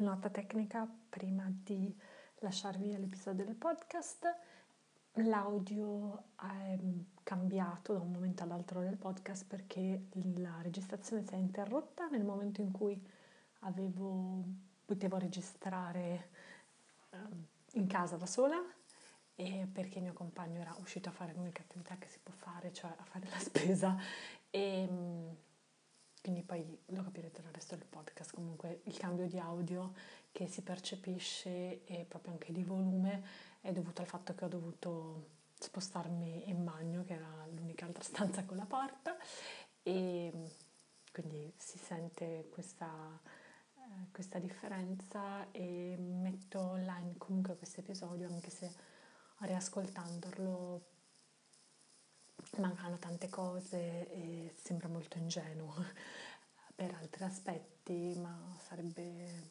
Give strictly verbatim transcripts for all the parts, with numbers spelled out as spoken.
Nota tecnica prima di lasciarvi all'episodio del podcast. L'audio è cambiato da un momento all'altro del podcast perché la registrazione si è interrotta nel momento in cui avevo, potevo registrare in casa da sola e perché il mio compagno era uscito a fare l'unica attività che si può fare, cioè a fare la spesa, e quindi poi lo capirete nel resto del podcast. Comunque il cambio di audio che si percepisce e proprio anche di volume è dovuto al fatto che ho dovuto spostarmi in bagno, che era l'unica altra stanza con la porta, e quindi si sente questa, eh, questa differenza. E metto online comunque questo episodio, anche se riascoltandolo mancano tante cose e sembra molto ingenuo per altri aspetti, ma sarebbe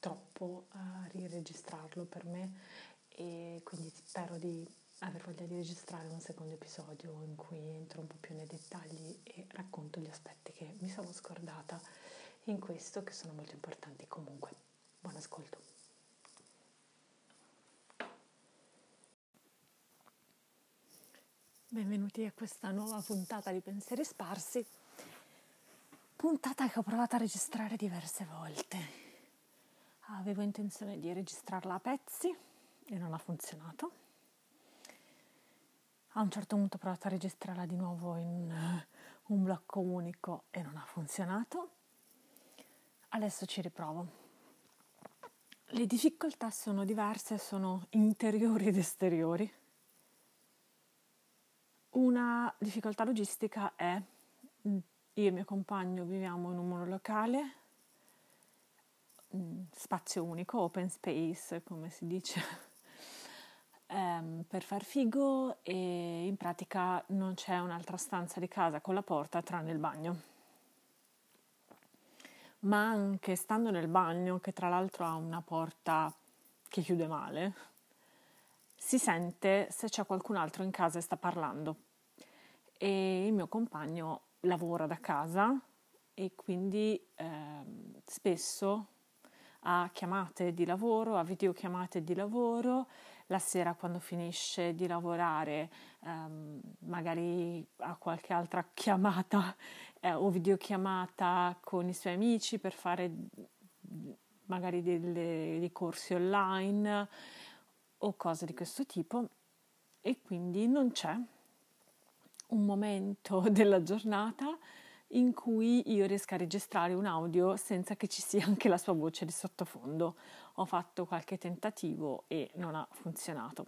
troppo uh, riregistrarlo per me, e quindi spero di aver voglia di registrare un secondo episodio in cui entro un po' più nei dettagli e racconto gli aspetti che mi sono scordata in questo, che sono molto importanti. Comunque, buon ascolto. Benvenuti a questa nuova puntata di Pensieri Sparsi, puntata che ho provato a registrare diverse volte. Avevo intenzione di registrarla a pezzi e non ha funzionato. A un certo punto ho provato a registrarla di nuovo in un blocco unico e non ha funzionato. Adesso ci riprovo. Le difficoltà sono diverse, sono interiori ed esteriori. Una difficoltà logistica è: io e mio compagno viviamo in un monolocale, spazio unico, open space come si dice, ehm, per far figo, e in pratica non c'è un'altra stanza di casa con la porta tranne il bagno. Ma anche stando nel bagno, che tra l'altro ha una porta che chiude male, si sente se c'è qualcun altro in casa e sta parlando. E il mio compagno lavora da casa e quindi eh, spesso ha chiamate di lavoro, ha videochiamate di lavoro, la sera quando finisce di lavorare ehm, magari ha qualche altra chiamata eh, o videochiamata con i suoi amici per fare magari delle, dei corsi online o cose di questo tipo, e quindi non c'è un momento della giornata in cui io riesca a registrare un audio senza che ci sia anche la sua voce di sottofondo. Ho fatto qualche tentativo e non ha funzionato.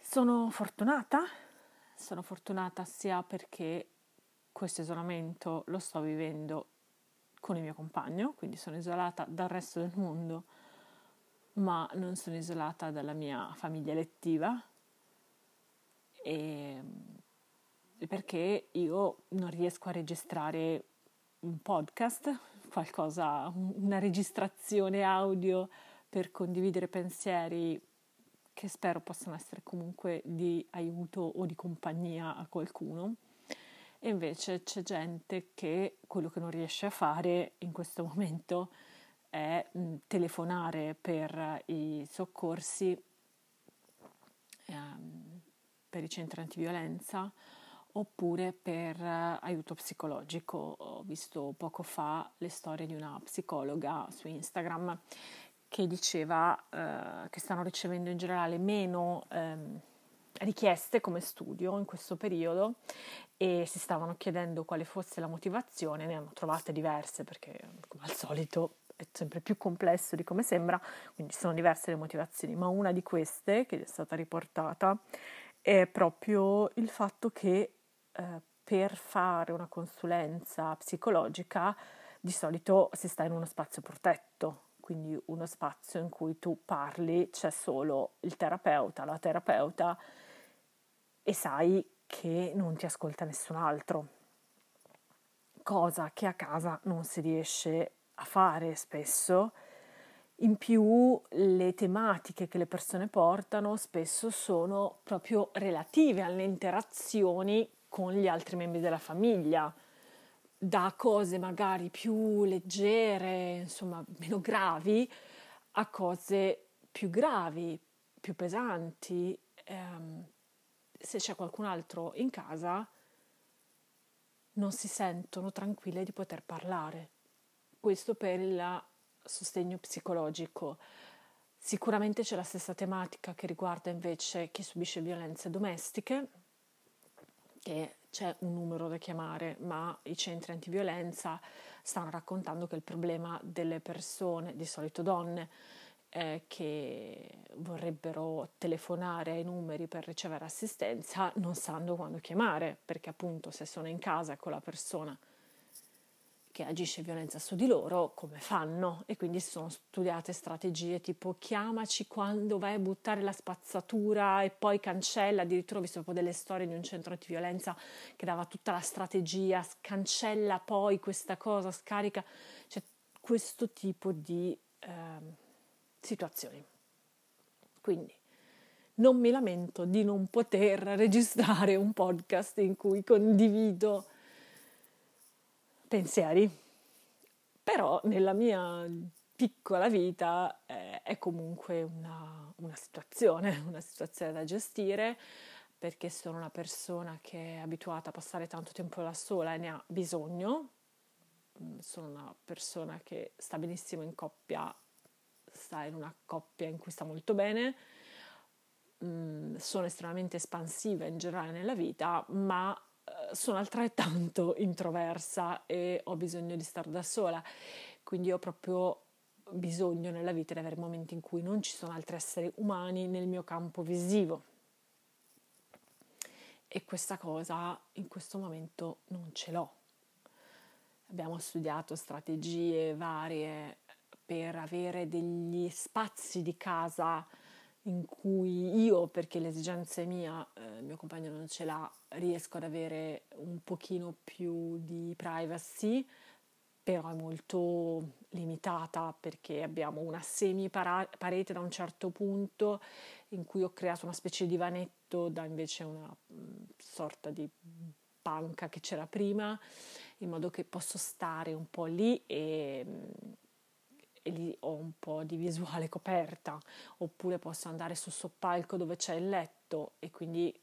Sono fortunata, sono fortunata sia perché questo isolamento lo sto vivendo con il mio compagno, quindi sono isolata dal resto del mondo, ma non sono isolata dalla mia famiglia elettiva, e perché io non riesco a registrare un podcast, qualcosa, una registrazione audio per condividere pensieri che spero possano essere comunque di aiuto o di compagnia a qualcuno. E invece c'è gente che quello che non riesce a fare in questo momento è telefonare per i soccorsi, ehm, per i centri antiviolenza oppure per aiuto psicologico. Ho visto poco fa le storie di una psicologa su Instagram che diceva eh, che stanno ricevendo in generale meno ehm, richieste come studio in questo periodo, e si stavano chiedendo quale fosse la motivazione. Ne hanno trovate diverse perché, come al solito, è sempre più complesso di come sembra, quindi sono diverse le motivazioni, ma una di queste che è stata riportata è proprio il fatto che eh, per fare una consulenza psicologica di solito si sta in uno spazio protetto, quindi uno spazio in cui tu parli, c'è solo il terapeuta, la terapeuta, e sai che non ti ascolta nessun altro, cosa che a casa non si riesce a a fare spesso. In più le tematiche che le persone portano spesso sono proprio relative alle interazioni con gli altri membri della famiglia, da cose magari più leggere, insomma meno gravi, a cose più gravi, più pesanti. Ehm, se c'è qualcun altro in casa non si sentono tranquille di poter parlare. Questo per il sostegno psicologico. Sicuramente c'è la stessa tematica che riguarda invece chi subisce violenze domestiche, che c'è un numero da chiamare, ma i centri antiviolenza stanno raccontando che il problema delle persone, di solito donne, eh, che vorrebbero telefonare ai numeri per ricevere assistenza non sanno quando chiamare, perché appunto se sono in casa con la persona che agisce violenza su di loro, come fanno? E quindi si sono studiate strategie tipo chiamaci quando vai a buttare la spazzatura e poi cancella. Addirittura ho visto delle storie di un centro antiviolenza che dava tutta la strategia, cancella poi questa cosa, scarica. Cioè questo tipo di eh, situazioni. Quindi non mi lamento di non poter registrare un podcast in cui condivido pensieri, però nella mia piccola vita eh, è comunque una, una situazione, una situazione da gestire, perché sono una persona che è abituata a passare tanto tempo da sola e ne ha bisogno, sono una persona che sta benissimo in coppia, sta in una coppia in cui sta molto bene, mm, sono estremamente espansiva in generale nella vita, ma sono altrettanto introversa e ho bisogno di stare da sola, quindi ho proprio bisogno nella vita di avere momenti in cui non ci sono altri esseri umani nel mio campo visivo, e questa cosa in questo momento non ce l'ho. Abbiamo studiato strategie varie per avere degli spazi di casa in cui io, perché l'esigenza è mia, eh, mio compagno non ce l'ha, riesco ad avere un pochino più di privacy, però è molto limitata perché abbiamo una semi parete da un certo punto in cui ho creato una specie di divanetto da invece una mh, sorta di panca che c'era prima, in modo che posso stare un po' lì e... Mh, e lì ho un po' di visuale coperta, oppure posso andare sul soppalco dove c'è il letto e quindi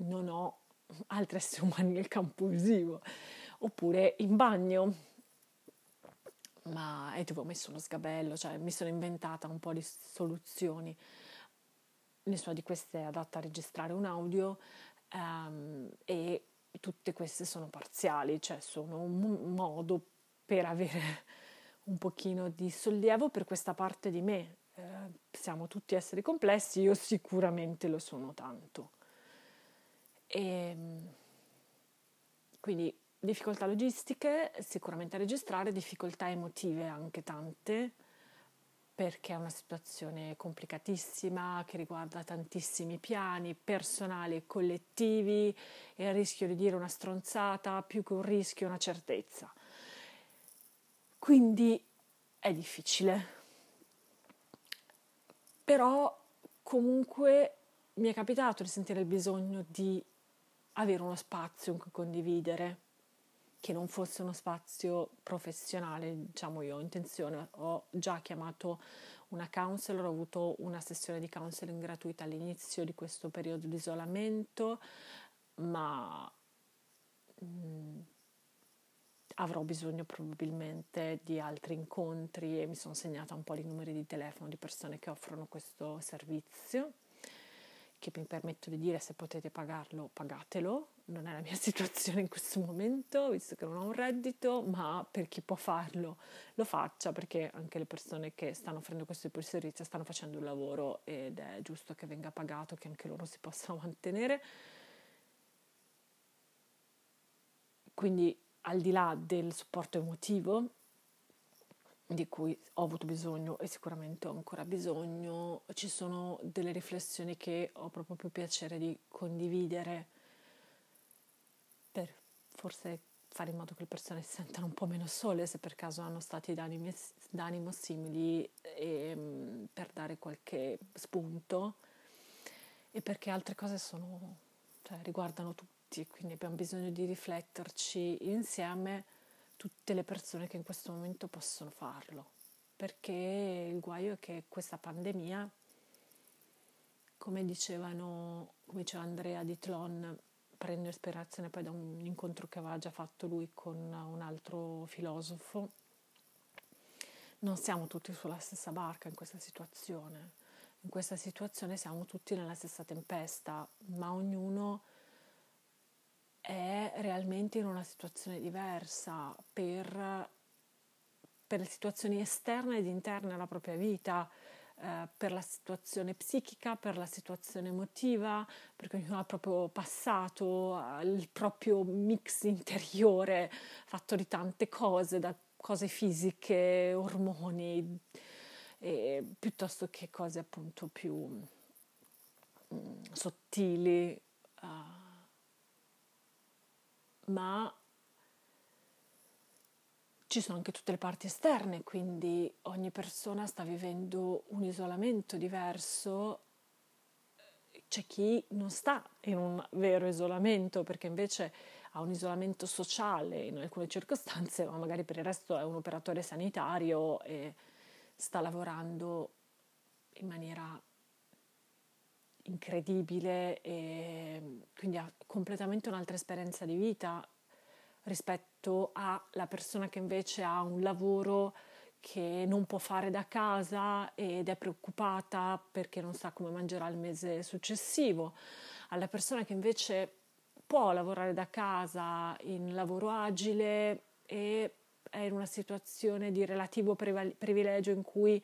non ho altri esseri umani nel campo visivo, oppure in bagno, ma e dove ho messo lo sgabello, cioè mi sono inventata un po' di soluzioni. Nessuna di queste è adatta a registrare un audio um, e tutte queste sono parziali, cioè sono un modo per avere un pochino di sollievo per questa parte di me. Eh, siamo tutti esseri complessi, io sicuramente lo sono tanto. E quindi difficoltà logistiche sicuramente a registrare, difficoltà emotive anche tante, perché è una situazione complicatissima che riguarda tantissimi piani personali e collettivi, e il rischio di dire una stronzata più che un rischio è una certezza. Quindi è difficile, però comunque mi è capitato di sentire il bisogno di avere uno spazio in cui condividere, che non fosse uno spazio professionale, diciamo io ho intenzione, ho già chiamato una counselor, ho avuto una sessione di counseling gratuita all'inizio di questo periodo di isolamento, ma... Mh, avrò bisogno probabilmente di altri incontri, e mi sono segnata un po' di numeri di telefono di persone che offrono questo servizio, che mi permetto di dire se potete pagarlo, pagatelo. Non è la mia situazione in questo momento, visto che non ho un reddito, ma per chi può farlo lo faccia, perché anche le persone che stanno offrendo questo servizio stanno facendo un lavoro ed è giusto che venga pagato, che anche loro si possano mantenere. Quindi al di là del supporto emotivo, di cui ho avuto bisogno e sicuramente ho ancora bisogno, ci sono delle riflessioni che ho proprio più piacere di condividere, per forse fare in modo che le persone si sentano un po' meno sole, se per caso hanno stati d'animo, d'animo simili, e per dare qualche spunto, e perché altre cose sono, cioè, riguardano tutto. Quindi abbiamo bisogno di rifletterci insieme tutte le persone che in questo momento possono farlo, perché il guaio è che questa pandemia, come dicevano, come diceva Andrea di Tlon, prende ispirazione poi da un incontro che aveva già fatto lui con un altro filosofo, non siamo tutti sulla stessa barca in questa situazione, in questa situazione siamo tutti nella stessa tempesta, ma ognuno è realmente in una situazione diversa per, per le situazioni esterne ed interne alla propria vita, eh, per la situazione psichica, per la situazione emotiva, perché ognuno ha il proprio passato, il proprio mix interiore fatto di tante cose, da cose fisiche, ormoni, e, piuttosto che cose appunto più mh, sottili, uh, ma ci sono anche tutte le parti esterne, quindi ogni persona sta vivendo un isolamento diverso. C'è chi non sta in un vero isolamento, perché invece ha un isolamento sociale in alcune circostanze, ma magari per il resto è un operatore sanitario e sta lavorando in maniera incredibile e quindi ha completamente un'altra esperienza di vita rispetto alla persona che invece ha un lavoro che non può fare da casa ed è preoccupata perché non sa come mangerà il mese successivo, alla persona che invece può lavorare da casa in lavoro agile e è in una situazione di relativo privilegio in cui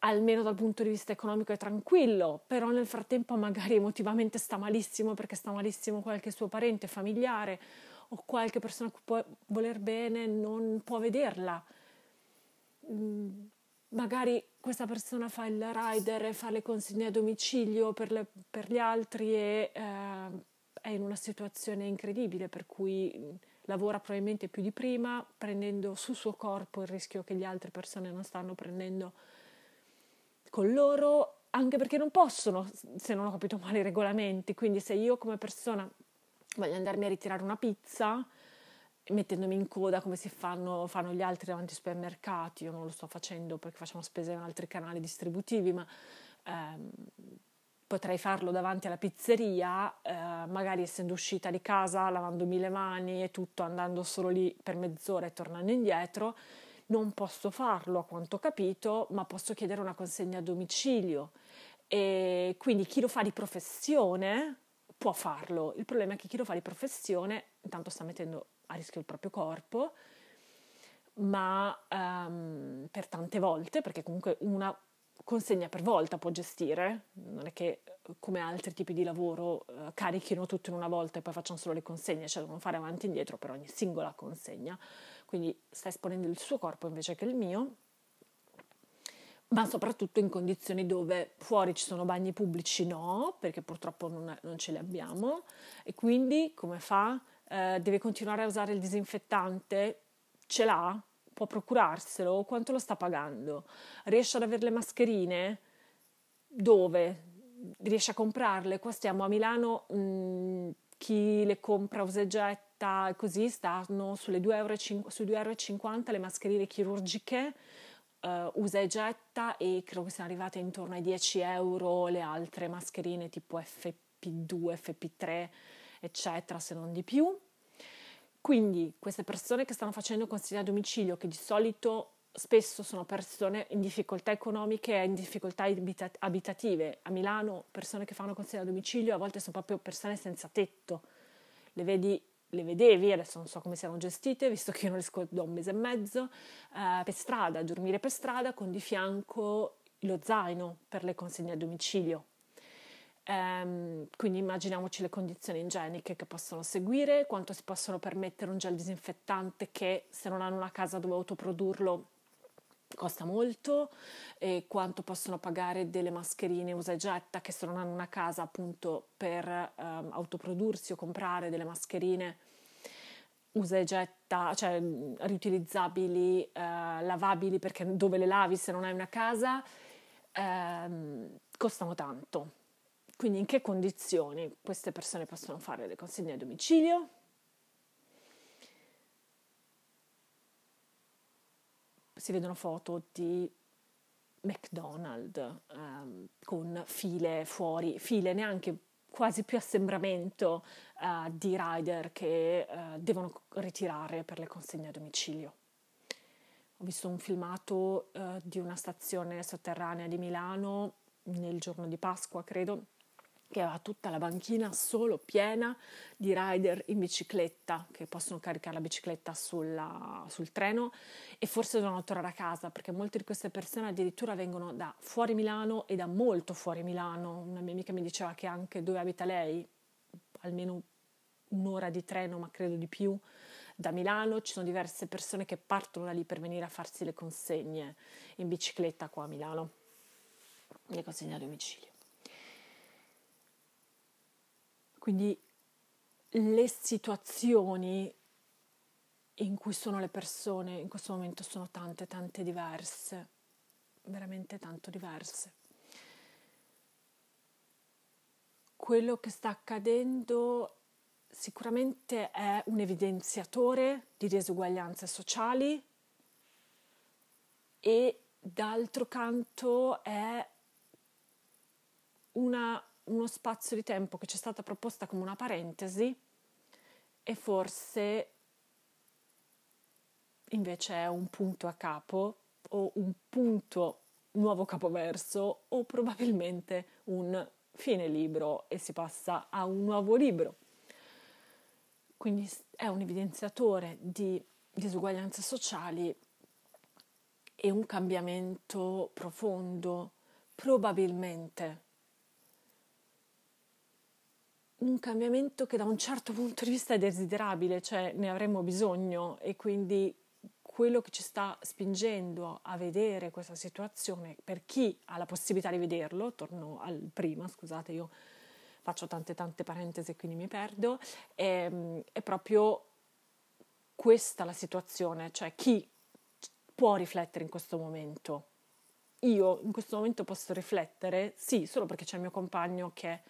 almeno dal punto di vista economico è tranquillo, però nel frattempo magari emotivamente sta malissimo perché sta malissimo qualche suo parente, familiare o qualche persona che può voler bene non può vederla. Magari questa persona fa il rider e fa le consegne a domicilio per, le, per gli altri e eh, è in una situazione incredibile per cui lavora probabilmente più di prima, prendendo sul suo corpo il rischio che le altre persone non stanno prendendo con loro, anche perché non possono, se non ho capito male, i regolamenti. Quindi se io come persona voglio andarmi a ritirare una pizza mettendomi in coda come si fanno, fanno gli altri davanti ai supermercati, io non lo sto facendo perché facciamo spese in altri canali distributivi, ma ehm, potrei farlo davanti alla pizzeria, eh, magari essendo uscita di casa, lavandomi le mani e tutto, andando solo lì per mezz'ora e tornando indietro. Non posso farlo a quanto ho capito, ma posso chiedere una consegna a domicilio e quindi chi lo fa di professione può farlo. Il problema è che chi lo fa di professione intanto sta mettendo a rischio il proprio corpo, ma um, per tante volte, perché comunque una consegna per volta può gestire, non è che come altri tipi di lavoro eh, carichino tutto in una volta e poi facciano solo le consegne, cioè devono fare avanti e indietro per ogni singola consegna, quindi sta esponendo il suo corpo invece che il mio, ma soprattutto in condizioni dove fuori ci sono bagni pubblici, no, perché purtroppo non, è, non ce li abbiamo, e quindi come fa? Eh, deve continuare a usare il disinfettante? Ce l'ha? Può procurarselo? Quanto lo sta pagando? Riesce ad avere le mascherine? Dove? Riesce a comprarle? Qua stiamo a Milano, mh, chi le compra usa e getta, così stanno sulle due euro e cinquanta, sui due euro e cinquanta le mascherine chirurgiche, uh, usa e getta, e credo che siano arrivate intorno ai dieci euro le altre mascherine tipo effe pi due, effe pi tre, eccetera, se non di più. Quindi queste persone che stanno facendo consegna a domicilio, che di solito spesso sono persone in difficoltà economiche e in difficoltà abita- abitative, a Milano persone che fanno consegna a domicilio a volte sono proprio persone senza tetto, le, vedi, le vedevi, adesso non so come siano gestite, visto che io non riesco da un mese e mezzo, eh, per strada, a dormire per strada con di fianco lo zaino per le consegne a domicilio. Quindi immaginiamoci le condizioni igieniche che possono seguire, quanto si possono permettere un gel disinfettante che, se non hanno una casa dove autoprodurlo, costa molto, e quanto possono pagare delle mascherine usa e getta che, se non hanno una casa appunto per ehm, autoprodursi o comprare delle mascherine usa e getta, cioè riutilizzabili, eh, lavabili, perché dove le lavi se non hai una casa, ehm, costano tanto. Quindi in che condizioni queste persone possono fare le consegne a domicilio? si vedono foto di McDonald's um, con file fuori, file neanche quasi più assembramento uh, di rider che uh, devono ritirare per le consegne a domicilio. Ho visto un filmato uh, di una stazione sotterranea di Milano nel giorno di Pasqua, credo, che aveva tutta la banchina solo piena di rider in bicicletta che possono caricare la bicicletta sulla, sul treno e forse devono tornare a casa, perché molte di queste persone addirittura vengono da fuori Milano e da molto fuori Milano. Una mia amica mi diceva che anche dove abita lei, almeno un'ora di treno, ma credo di più, da Milano, ci sono diverse persone che partono da lì per venire a farsi le consegne in bicicletta qua a Milano, le consegne a domicilio. Quindi le situazioni in cui sono le persone in questo momento sono tante, tante diverse, veramente tanto diverse. Quello che sta accadendo sicuramente è un evidenziatore di disuguaglianze sociali e d'altro canto è una... uno spazio di tempo che ci è stata proposta come una parentesi e forse invece è un punto a capo o un punto nuovo capoverso o probabilmente un fine libro e si passa a un nuovo libro. Quindi è un evidenziatore di disuguaglianze sociali e un cambiamento profondo, probabilmente. Un cambiamento che da un certo punto di vista è desiderabile, cioè ne avremmo bisogno, e quindi quello che ci sta spingendo a vedere questa situazione, per chi ha la possibilità di vederlo, torno al prima, scusate, io faccio tante tante parentesi quindi mi perdo, è, è proprio questa la situazione, cioè chi può riflettere in questo momento. Io in questo momento posso riflettere, sì, solo perché c'è il mio compagno che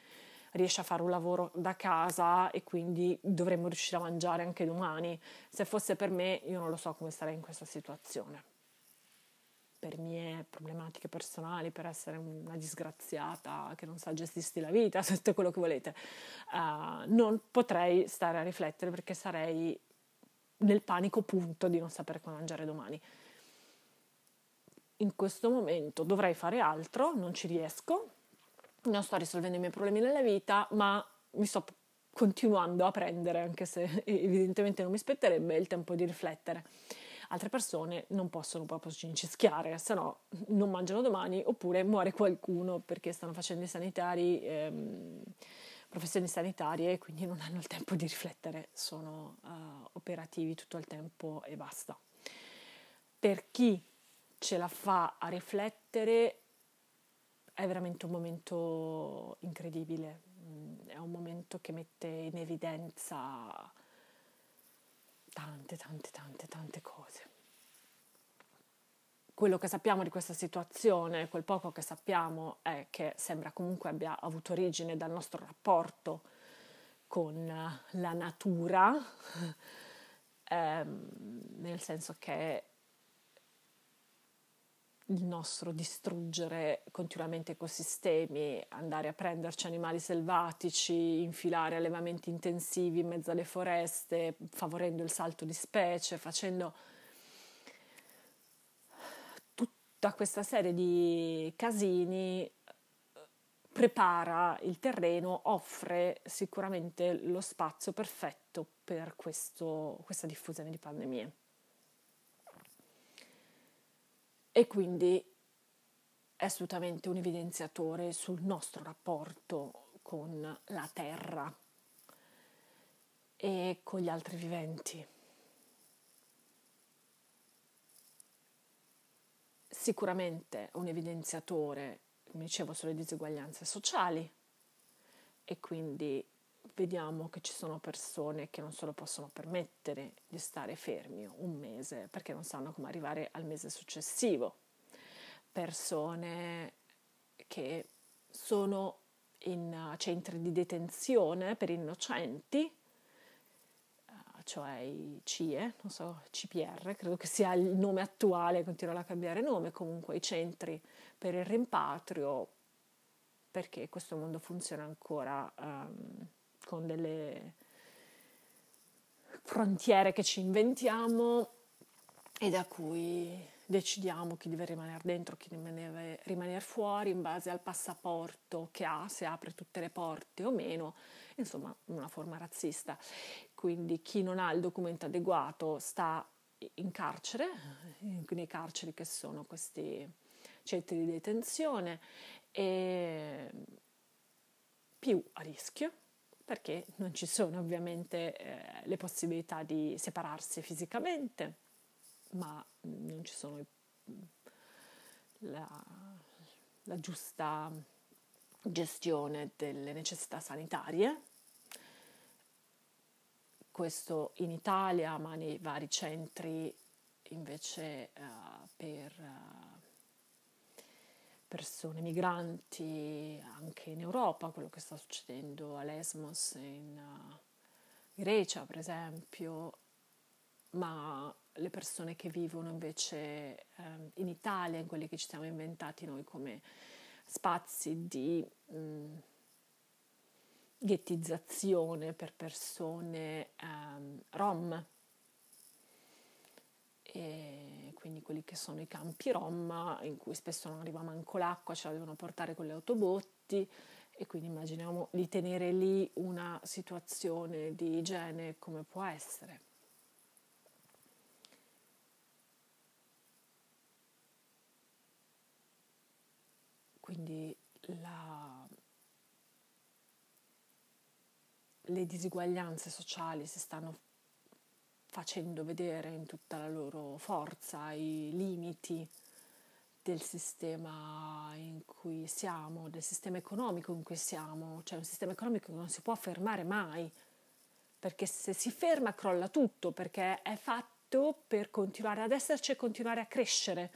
riesce a fare un lavoro da casa e quindi dovremmo riuscire a mangiare anche domani. Se fosse per me, io non lo so come sarei in questa situazione. Per mie problematiche personali, per essere una disgraziata che non sa gestirsi la vita, tutto quello che volete, uh, non potrei stare a riflettere perché sarei nel panico punto di non sapere come mangiare domani. In questo momento dovrei fare altro, non ci riesco. Non sto risolvendo i miei problemi nella vita, ma mi sto continuando a prendere, anche se evidentemente non mi spetterebbe, il tempo di riflettere. Altre persone non possono proprio incischiare, se no non mangiano domani, oppure muore qualcuno perché stanno facendo i sanitari, ehm, professioni sanitarie, e quindi non hanno il tempo di riflettere, sono uh, operativi tutto il tempo e basta. Per chi ce la fa a riflettere, è veramente un momento incredibile, è un momento che mette in evidenza tante, tante, tante, tante cose. Quello che sappiamo di questa situazione, quel poco che sappiamo, è che sembra comunque abbia avuto origine dal nostro rapporto con la natura, ehm, nel senso che il nostro distruggere continuamente ecosistemi, andare a prenderci animali selvatici, infilare allevamenti intensivi in mezzo alle foreste, favorendo il salto di specie, facendo tutta questa serie di casini, prepara il terreno, offre sicuramente lo spazio perfetto per questo, questa diffusione di pandemie. E quindi è assolutamente un evidenziatore sul nostro rapporto con la terra e con gli altri viventi. Sicuramente è un evidenziatore, come dicevo, sulle disuguaglianze sociali, e quindi vediamo che ci sono persone che non se lo possono permettere di stare fermi un mese perché non sanno come arrivare al mese successivo, persone che sono in centri di detenzione per innocenti, cioè i C I E, non so, C P R, credo che sia il nome attuale, continuerà a cambiare nome, comunque i centri per il rimpatrio, perché questo mondo funziona ancora um, con delle frontiere che ci inventiamo e da cui decidiamo chi deve rimanere dentro, chi deve rimanere fuori in base al passaporto che ha, se apre tutte le porte o meno, insomma una forma razzista. Quindi chi non ha il documento adeguato sta in carcere, nei carceri che sono questi centri di detenzione, e più a rischio, perché non ci sono ovviamente eh, le possibilità di separarsi fisicamente, ma non ci sono la, la giusta gestione delle necessità sanitarie. Questo in Italia, ma nei vari centri invece uh, per uh, persone migranti anche in Europa, quello che sta succedendo a Lesbos in uh, Grecia per esempio, ma le persone che vivono invece eh, in Italia, in quelli che ci siamo inventati noi come spazi di mh, ghettizzazione per persone ehm, rom, e quindi quelli che sono i campi rom, in cui spesso non arriva manco l'acqua, ce la devono portare con le autobotti, e quindi immaginiamo di tenere lì una situazione di igiene come può essere. Quindi la, le disuguaglianze sociali si stanno facendo vedere in tutta la loro forza, i limiti del sistema in cui siamo, del sistema economico in cui siamo, cioè un sistema economico che non si può fermare mai, perché se si ferma crolla tutto, perché è fatto per continuare ad esserci e continuare a crescere.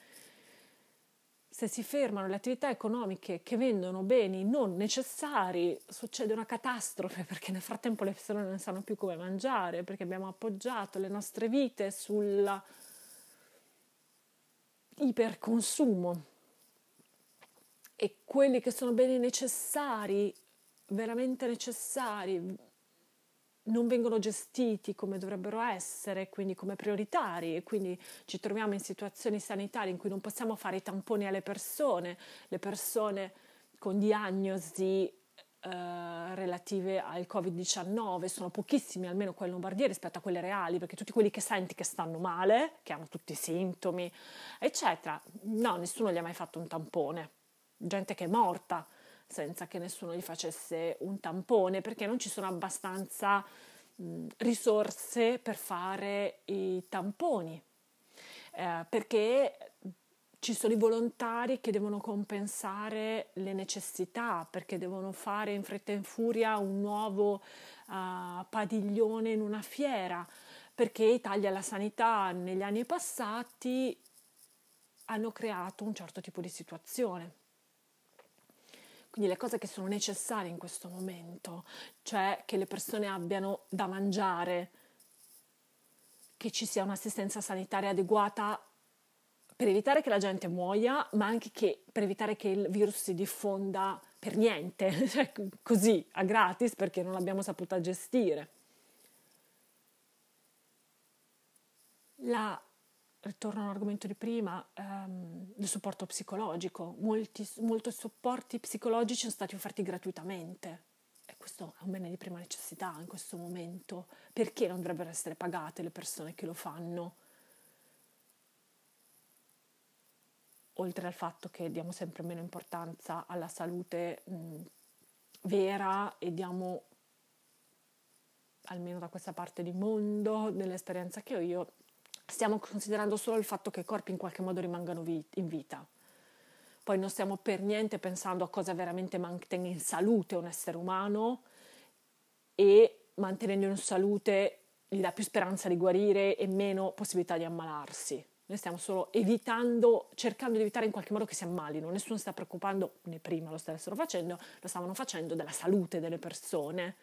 Se si fermano le attività economiche che vendono beni non necessari, succede una catastrofe, perché nel frattempo le persone non sanno più come mangiare, perché abbiamo appoggiato le nostre vite sulla iperconsumo, e quelli che sono beni necessari, veramente necessari, non vengono gestiti come dovrebbero essere, quindi come prioritari, e quindi ci troviamo in situazioni sanitarie in cui non possiamo fare i tamponi alle persone, le persone con diagnosi eh, relative al covid diciannove sono pochissimi, almeno qua in Lombardia, rispetto a quelle reali, perché tutti quelli che senti che stanno male, che hanno tutti i sintomi, eccetera, no, nessuno gli ha mai fatto un tampone, gente che è morta senza che nessuno gli facesse un tampone, perché non ci sono abbastanza mh, risorse per fare i tamponi, eh, perché ci sono i volontari che devono compensare le necessità, perché devono fare in fretta e in furia un nuovo uh, padiglione in una fiera, perché i tagli alla sanità negli anni passati hanno creato un certo tipo di situazione. Quindi le cose che sono necessarie in questo momento, cioè che le persone abbiano da mangiare, che ci sia un'assistenza sanitaria adeguata per evitare che la gente muoia, ma anche che, per evitare che il virus si diffonda per niente, cioè così, a gratis, perché non l'abbiamo saputa gestire. La... Ritorno all'argomento di prima, ehm, del supporto psicologico. Molti, molti supporti psicologici sono stati offerti gratuitamente, e questo è un bene di prima necessità in questo momento. Perché non dovrebbero essere pagate le persone che lo fanno? Oltre al fatto che diamo sempre meno importanza alla salute mh, vera, e diamo, almeno da questa parte di mondo, nell'esperienza che ho io, stiamo considerando solo il fatto che i corpi in qualche modo rimangano vit- in vita. Poi non stiamo per niente pensando a cosa veramente mantiene in salute un essere umano, e mantenendo in salute gli dà più speranza di guarire e meno possibilità di ammalarsi. Noi stiamo solo evitando, cercando di evitare in qualche modo che si ammalino. Nessuno si sta preoccupando, né prima lo stessero facendo, lo stavano facendo, della salute delle persone.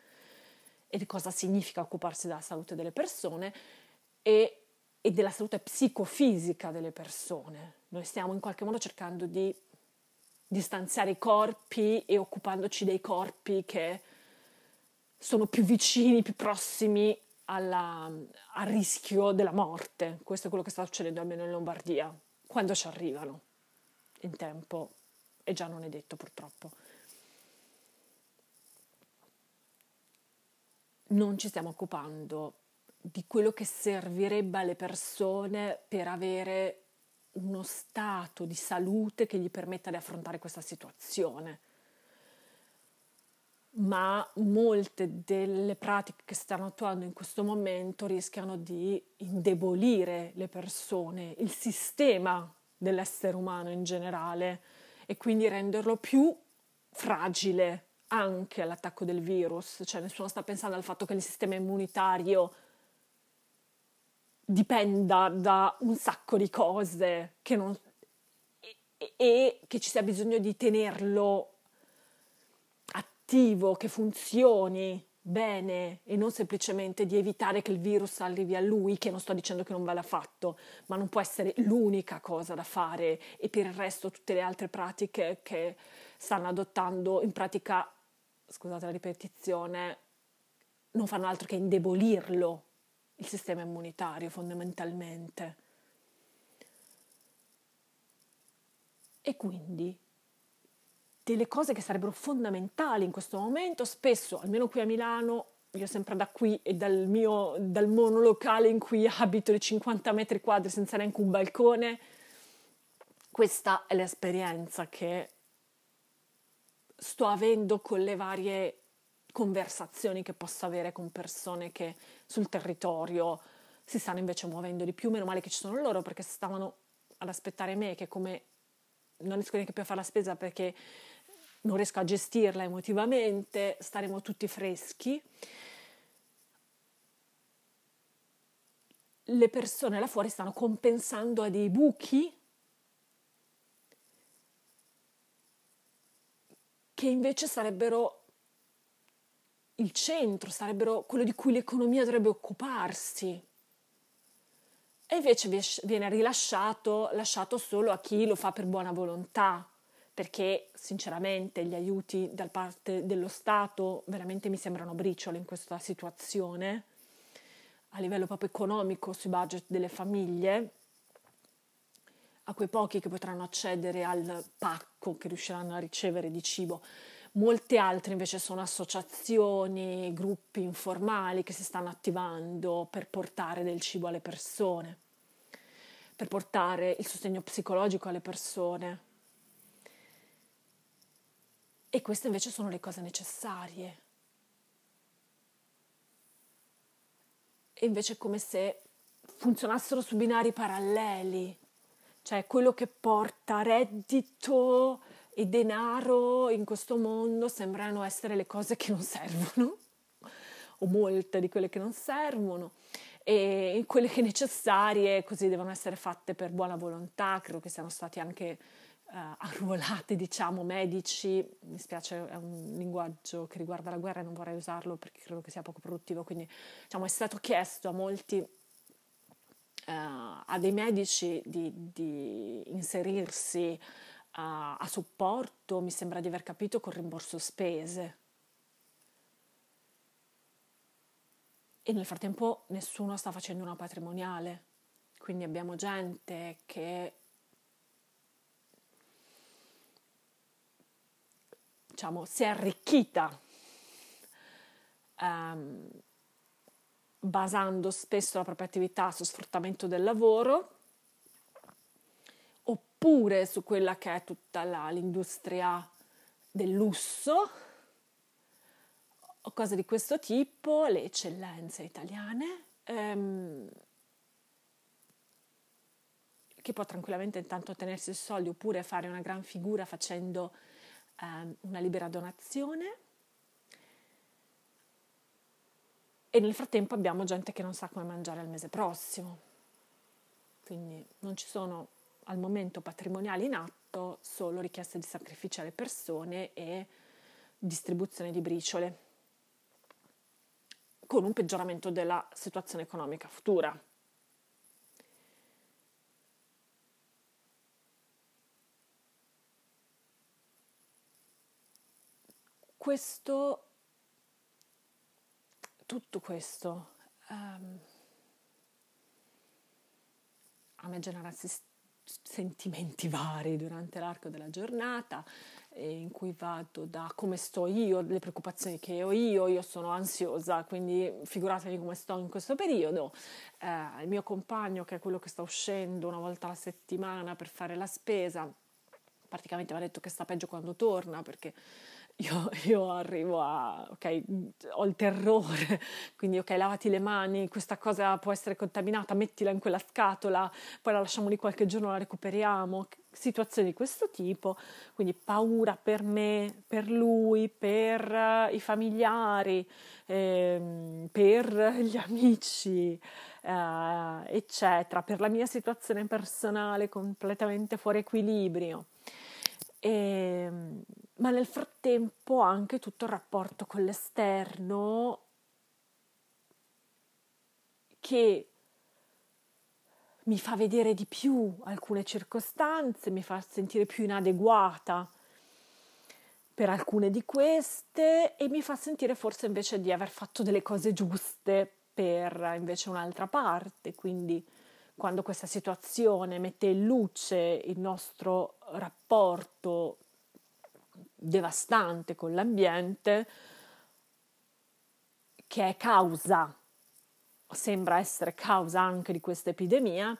e di cosa significa occuparsi della salute delle persone e, e della salute psicofisica delle persone. Noi stiamo in qualche modo cercando di distanziare i corpi e occupandoci dei corpi che sono più vicini, più prossimi alla, al rischio della morte. Questo è quello che sta succedendo almeno in Lombardia, quando ci arrivano in tempo, e già non è detto purtroppo. Non ci stiamo occupando di quello che servirebbe alle persone per avere uno stato di salute che gli permetta di affrontare questa situazione. Ma molte delle pratiche che si stanno attuando in questo momento rischiano di indebolire le persone, il sistema dell'essere umano in generale, e quindi renderlo più fragile anche all'attacco del virus. Cioè, nessuno sta pensando al fatto che il sistema immunitario dipenda da un sacco di cose che non, e, e, e che ci sia bisogno di tenerlo attivo, che funzioni bene, e non semplicemente di evitare che il virus arrivi a lui, che non sto dicendo che non vada fatto, ma non può essere l'unica cosa da fare, e per il resto tutte le altre pratiche che stanno adottando in pratica, scusate la ripetizione, non fanno altro che indebolirlo, il sistema immunitario fondamentalmente. E quindi delle cose che sarebbero fondamentali in questo momento, spesso, almeno qui a Milano, io sempre da qui e dal mio dal monolocale in cui abito di cinquanta metri quadri senza neanche un balcone, questa è l'esperienza che sto avendo con le varie conversazioni che posso avere con persone che sul territorio si stanno invece muovendo di più. Meno male che ci sono loro, perché stavano ad aspettare me, che come non riesco neanche più a fare la spesa perché non riesco a gestirla emotivamente, staremo tutti freschi. Le persone là fuori stanno compensando a dei buchi che invece sarebbero il centro, sarebbero quello di cui l'economia dovrebbe occuparsi, e invece viene rilasciato lasciato solo a chi lo fa per buona volontà, perché sinceramente gli aiuti da parte dello Stato veramente mi sembrano briciole in questa situazione, a livello proprio economico, sui budget delle famiglie, a quei pochi che potranno accedere al pacco che riusciranno a ricevere di cibo. Molte altre invece sono associazioni, gruppi informali che si stanno attivando per portare del cibo alle persone, per portare il sostegno psicologico alle persone. E queste invece sono le cose necessarie. E invece è come se funzionassero su binari paralleli, cioè quello che porta reddito e denaro in questo mondo sembrano essere le cose che non servono, o molte di quelle che non servono, e quelle che necessarie così devono essere fatte per buona volontà. Credo che siano stati anche uh, arruolati, diciamo, medici. Mi spiace, è un linguaggio che riguarda la guerra e non vorrei usarlo perché credo che sia poco produttivo, quindi diciamo, è stato chiesto a molti, uh, a dei medici di, di inserirsi A, a supporto, mi sembra di aver capito, con rimborso spese, e nel frattempo nessuno sta facendo una patrimoniale, quindi abbiamo gente che, diciamo, si è arricchita um, basando spesso la propria attività su sfruttamento del lavoro, oppure su quella che è tutta la, l'industria del lusso, o cose di questo tipo, le eccellenze italiane, ehm, che può tranquillamente intanto tenersi i soldi oppure fare una gran figura facendo ehm, una libera donazione. E nel frattempo abbiamo gente che non sa come mangiare al mese prossimo, quindi non ci sono al momento patrimoniale in atto, solo richieste di sacrifici alle persone e distribuzione di briciole. con un peggioramento della situazione economica futura. Questo, tutto questo, um, a me genera sentimenti vari durante l'arco della giornata, eh, in cui vado da come sto io, le preoccupazioni che ho io, io sono ansiosa, quindi figuratevi come sto in questo periodo, eh, il mio compagno che è quello che sta uscendo una volta alla settimana per fare la spesa, praticamente mi ha detto che sta peggio quando torna, perché io, io arrivo a, ok, ho il terrore, quindi ok, lavati le mani, questa cosa può essere contaminata, mettila in quella scatola, poi la lasciamo lì qualche giorno, la recuperiamo, situazioni di questo tipo, quindi paura per me, per lui, per i familiari, ehm, per gli amici, eh, eccetera, per la mia situazione personale completamente fuori equilibrio. E, ma nel frattempo anche tutto il rapporto con l'esterno che mi fa vedere di più alcune circostanze, mi fa sentire più inadeguata per alcune di queste e mi fa sentire forse invece di aver fatto delle cose giuste per invece un'altra parte, quindi quando questa situazione mette in luce il nostro rapporto devastante con l'ambiente, che è causa, sembra essere causa anche di questa epidemia,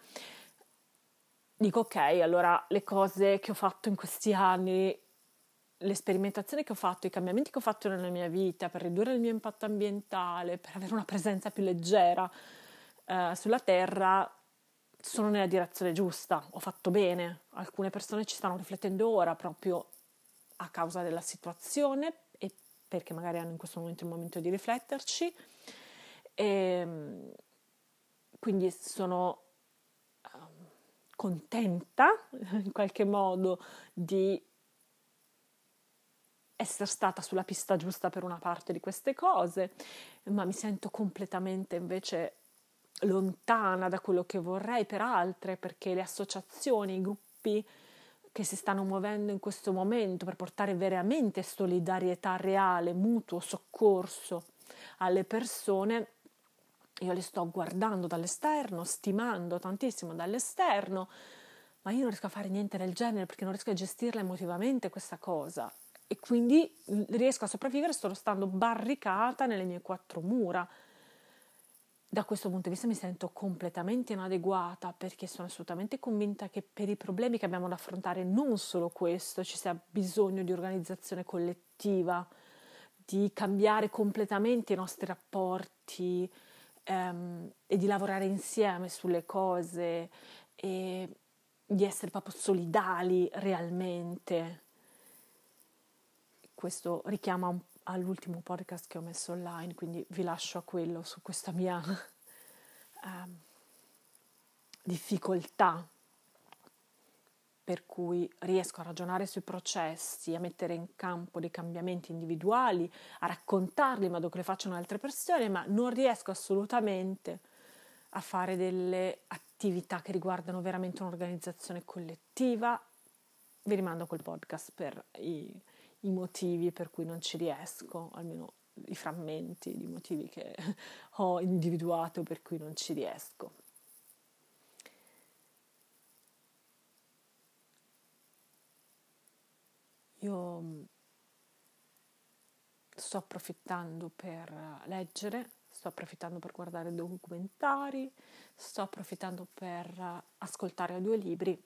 dico ok, allora le cose che ho fatto in questi anni, le sperimentazioni che ho fatto, i cambiamenti che ho fatto nella mia vita per ridurre il mio impatto ambientale, per avere una presenza più leggera eh, sulla terra, sono nella direzione giusta, ho fatto bene. Alcune persone ci stanno riflettendo ora proprio a causa della situazione e perché magari hanno in questo momento il momento di rifletterci. E quindi sono contenta in qualche modo di essere stata sulla pista giusta per una parte di queste cose, ma mi sento completamente invece lontana da quello che vorrei per altre, perché le associazioni, i gruppi che si stanno muovendo in questo momento per portare veramente solidarietà reale, mutuo soccorso alle persone, io le sto guardando dall'esterno, stimando tantissimo dall'esterno, ma io non riesco a fare niente del genere perché non riesco a gestirla emotivamente questa cosa e quindi riesco a sopravvivere solo stando barricata nelle mie quattro mura. Da questo punto di vista mi sento completamente inadeguata perché sono assolutamente convinta che per i problemi che abbiamo da affrontare, non solo questo, ci sia bisogno di organizzazione collettiva, di cambiare completamente i nostri rapporti ehm, e di lavorare insieme sulle cose e di essere proprio solidali realmente. Questo richiama un all'ultimo podcast che ho messo online, quindi vi lascio a quello su questa mia um, difficoltà per cui riesco a ragionare sui processi, a mettere in campo dei cambiamenti individuali, a raccontarli in modo che le facciano altre persone, ma non riesco assolutamente a fare delle attività che riguardano veramente un'organizzazione collettiva. Vi rimando quel podcast per i i motivi per cui non ci riesco, almeno i frammenti di motivi che ho individuato per cui non ci riesco. Io sto approfittando per leggere, sto approfittando per guardare documentari, sto approfittando per ascoltare due libri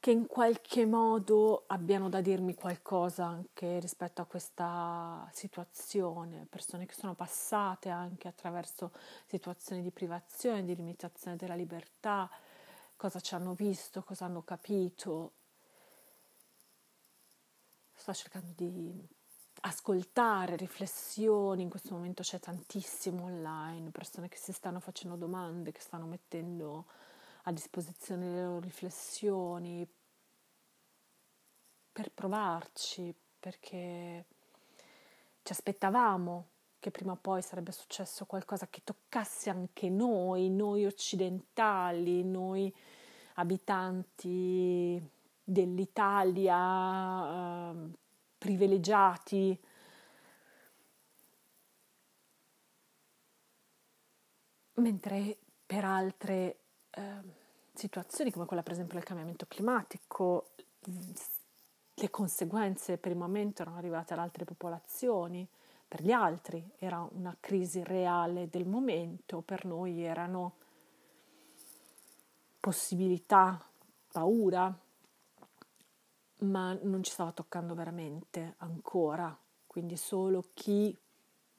che in qualche modo abbiano da dirmi qualcosa anche rispetto a questa situazione, persone che sono passate anche attraverso situazioni di privazione, di limitazione della libertà, cosa ci hanno visto, cosa hanno capito. Sto cercando di ascoltare riflessioni, in questo momento c'è tantissimo online, persone che si stanno facendo domande, che stanno mettendo a disposizione le loro riflessioni per provarci, perché ci aspettavamo che prima o poi sarebbe successo qualcosa che toccasse anche noi, noi occidentali, noi abitanti dell'Italia eh, privilegiati. Mentre per altre eh, situazioni, come quella per esempio del cambiamento climatico, le conseguenze per il momento erano arrivate ad altre popolazioni, per gli altri era una crisi reale del momento, per noi erano possibilità, paura, ma non ci stava toccando veramente ancora, quindi solo chi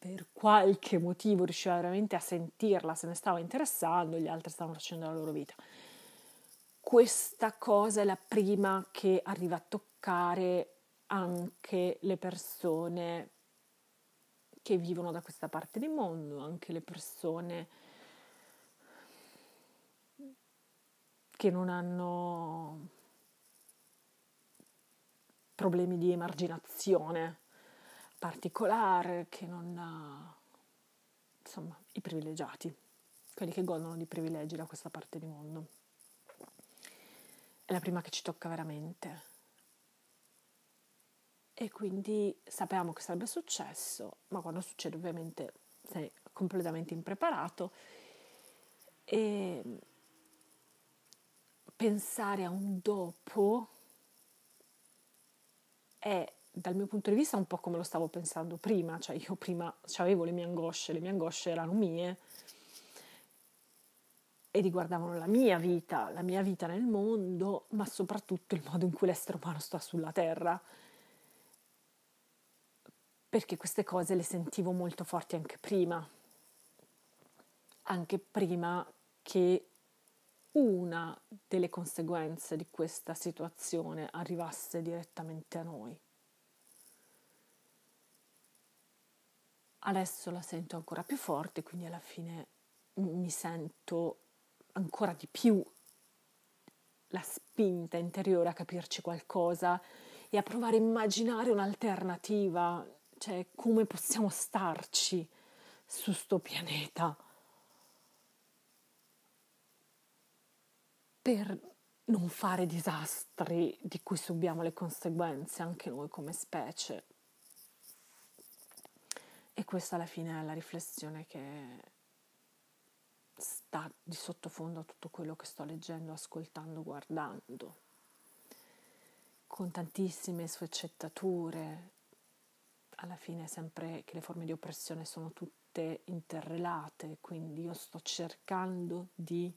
per qualche motivo riusciva veramente a sentirla, se ne stava interessando, gli altri stavano facendo la loro vita. Questa cosa è la prima che arriva a toccare anche le persone che vivono da questa parte del mondo, anche le persone che non hanno problemi di emarginazione particolare, che non ha, insomma, i privilegiati, quelli che godono di privilegi da questa parte di mondo. È la prima che ci tocca veramente. E quindi sapevamo che sarebbe successo, ma quando succede ovviamente sei completamente impreparato, e pensare a un dopo è, dal mio punto di vista, un po' come lo stavo pensando prima, cioè io prima avevo le mie angosce, le mie angosce erano mie e riguardavano la mia vita, la mia vita nel mondo, ma soprattutto il modo in cui l'essere umano sta sulla terra, perché queste cose le sentivo molto forti anche prima, anche prima che una delle conseguenze di questa situazione arrivasse direttamente a noi. Adesso la sento ancora più forte, quindi alla fine mi sento ancora di più la spinta interiore a capirci qualcosa e a provare a immaginare un'alternativa, cioè come possiamo starci su sto pianeta per non fare disastri di cui subiamo le conseguenze anche noi come specie. E questa alla fine è la riflessione che sta di sottofondo a tutto quello che sto leggendo, ascoltando, guardando, con tantissime sfaccettature. Alla fine è sempre che le forme di oppressione sono tutte interrelate, quindi io sto cercando di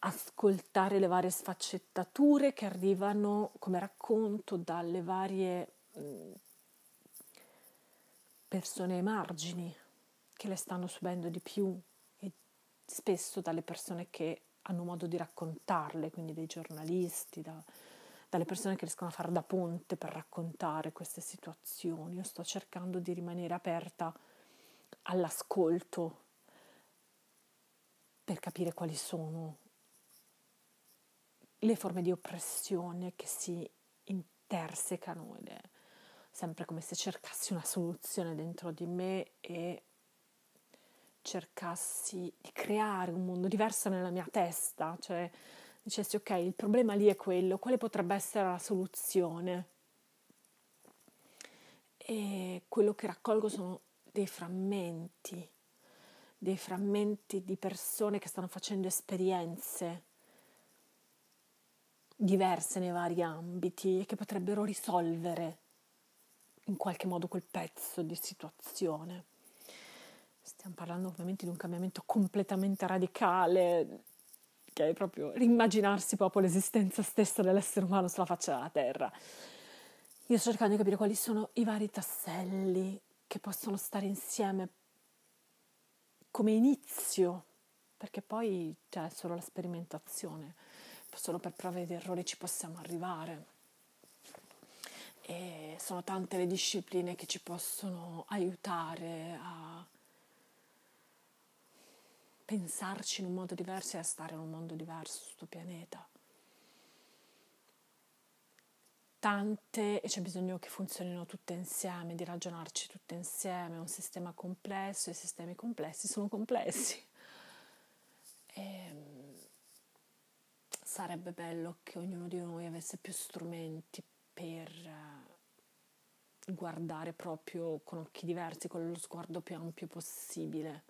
ascoltare le varie sfaccettature che arrivano come racconto dalle varie mh, persone ai margini che le stanno subendo di più, e spesso dalle persone che hanno modo di raccontarle, quindi dai giornalisti, da, dalle persone che riescono a far da ponte per raccontare queste situazioni. Io sto cercando di rimanere aperta all'ascolto per capire quali sono le forme di oppressione che si intersecano, ed è sempre come se cercassi una soluzione dentro di me e cercassi di creare un mondo diverso nella mia testa, cioè dicessi ok, il problema lì è quello, quale potrebbe essere la soluzione? E quello che raccolgo sono dei frammenti, dei frammenti di persone che stanno facendo esperienze diverse nei vari ambiti e che potrebbero risolvere in qualche modo quel pezzo di situazione. Stiamo parlando ovviamente di un cambiamento completamente radicale, che è proprio rimmaginarsi proprio l'esistenza stessa dell'essere umano sulla faccia della terra. Io sto cercando di capire quali sono i vari tasselli che possono stare insieme come inizio, perché poi c'è solo la sperimentazione, solo per prove ed errori ci possiamo arrivare. E sono tante le discipline che ci possono aiutare a pensarci in un modo diverso e a stare in un mondo diverso su questo pianeta. tante e c'è bisogno che funzionino tutte insieme, di ragionarci tutte insieme. È un sistema complesso, i sistemi complessi sono complessi. E sarebbe bello che ognuno di noi avesse più strumenti per guardare proprio con occhi diversi, con lo sguardo più ampio possibile.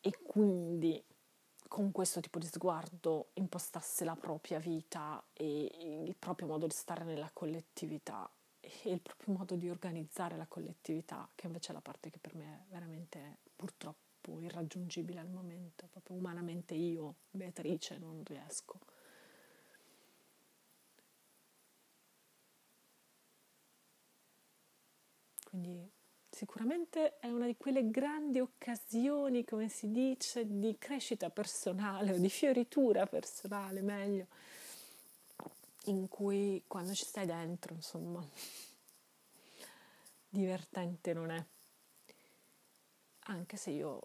E quindi con questo tipo di sguardo impostasse la propria vita e il proprio modo di stare nella collettività e il proprio modo di organizzare la collettività, che invece è la parte che per me è veramente purtroppo irraggiungibile al momento. Proprio umanamente io, Beatrice, non riesco. Quindi sicuramente è una di quelle grandi occasioni, come si dice, di crescita personale o di fioritura personale, meglio, in cui quando ci stai dentro, insomma, divertente non è. Anche se io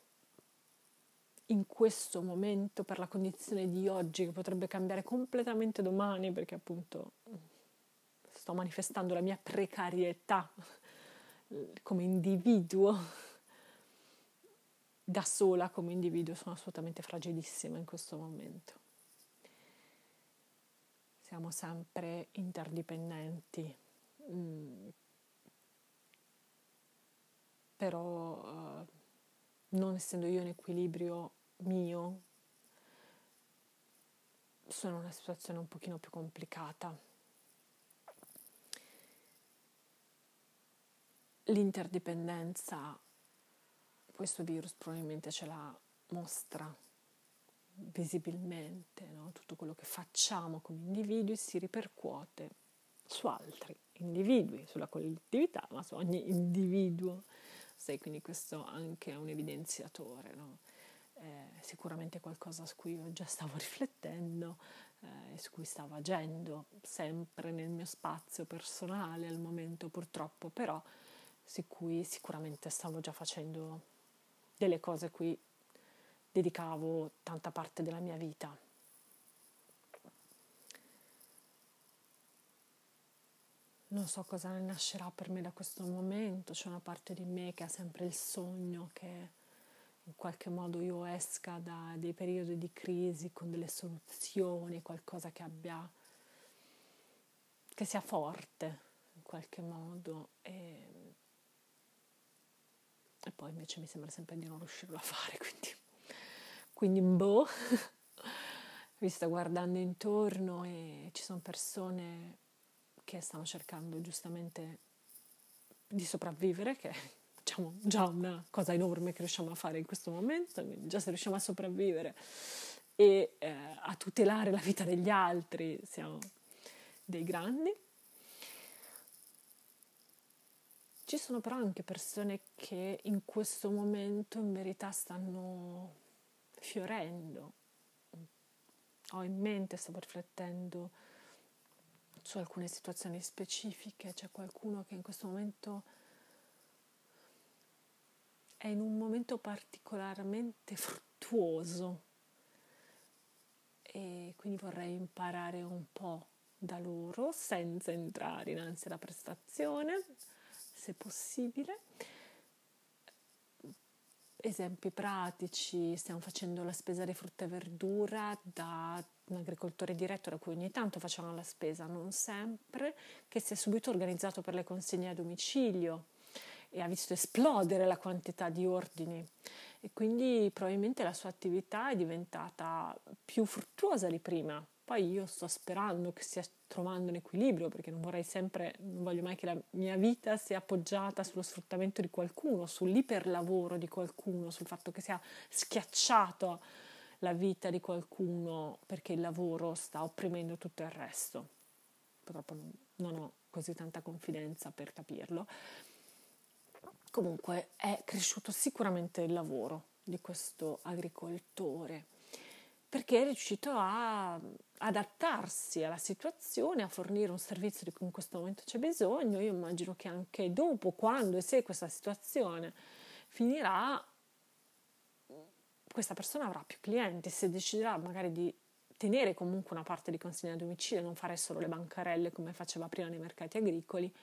in questo momento, per la condizione di oggi, che potrebbe cambiare completamente domani, perché appunto sto manifestando la mia precarietà come individuo, da sola come individuo sono assolutamente fragilissima in questo momento. Siamo sempre interdipendenti, mm. però eh, non essendo io in equilibrio mio, sono in una situazione un pochino più complicata. L'interdipendenza, questo virus probabilmente ce la mostra visibilmente, no? Tutto quello che facciamo come individui si ripercuote su altri individui, sulla collettività, ma su ogni individuo. Sai, quindi questo anche è un evidenziatore, no? Eh, sicuramente qualcosa su cui io già stavo riflettendo, eh, su cui stavo agendo, sempre nel mio spazio personale al momento purtroppo, però su cui sicuramente stavo già facendo delle cose cui dedicavo tanta parte della mia vita. Non so cosa ne nascerà per me da questo momento, c'è una parte di me che ha sempre il sogno che in qualche modo io esca da dei periodi di crisi con delle soluzioni, qualcosa che abbia, che sia forte in qualche modo, e e poi invece mi sembra sempre di non riuscirlo a fare, quindi, quindi boh, mi sto guardando intorno e ci sono persone che stanno cercando giustamente di sopravvivere, che è, diciamo, già una cosa enorme che riusciamo a fare in questo momento, quindi già se riusciamo a sopravvivere e eh, a tutelare la vita degli altri siamo dei grandi. Ci sono però anche persone che in questo momento in verità stanno fiorendo. Ho in mente, stavo riflettendo su alcune situazioni specifiche, c'è qualcuno che in questo momento è in un momento particolarmente fruttuoso e quindi vorrei imparare un po' da loro senza entrare innanzi alla prestazione, se possibile. Esempi pratici: stiamo facendo la spesa di frutta e verdura da un agricoltore diretto da cui ogni tanto facciamo la spesa, non sempre, che si è subito organizzato per le consegne a domicilio e ha visto esplodere la quantità di ordini, e quindi probabilmente la sua attività è diventata più fruttuosa di prima. Poi io sto sperando che sia trovando un equilibrio, perché non vorrei sempre, non voglio mai che la mia vita sia appoggiata sullo sfruttamento di qualcuno, sull'iperlavoro di qualcuno, sul fatto che sia schiacciata la vita di qualcuno perché il lavoro sta opprimendo tutto il resto. Purtroppo non, non ho così tanta confidenza per capirlo. Comunque è cresciuto sicuramente il lavoro di questo agricoltore, perché è riuscito a adattarsi alla situazione, a fornire un servizio di cui in questo momento c'è bisogno. Io immagino che anche dopo, quando e se questa situazione finirà, questa persona avrà più clienti, se deciderà magari di tenere comunque una parte di consegna a domicilio, non fare solo le bancarelle come faceva prima nei mercati agricoli,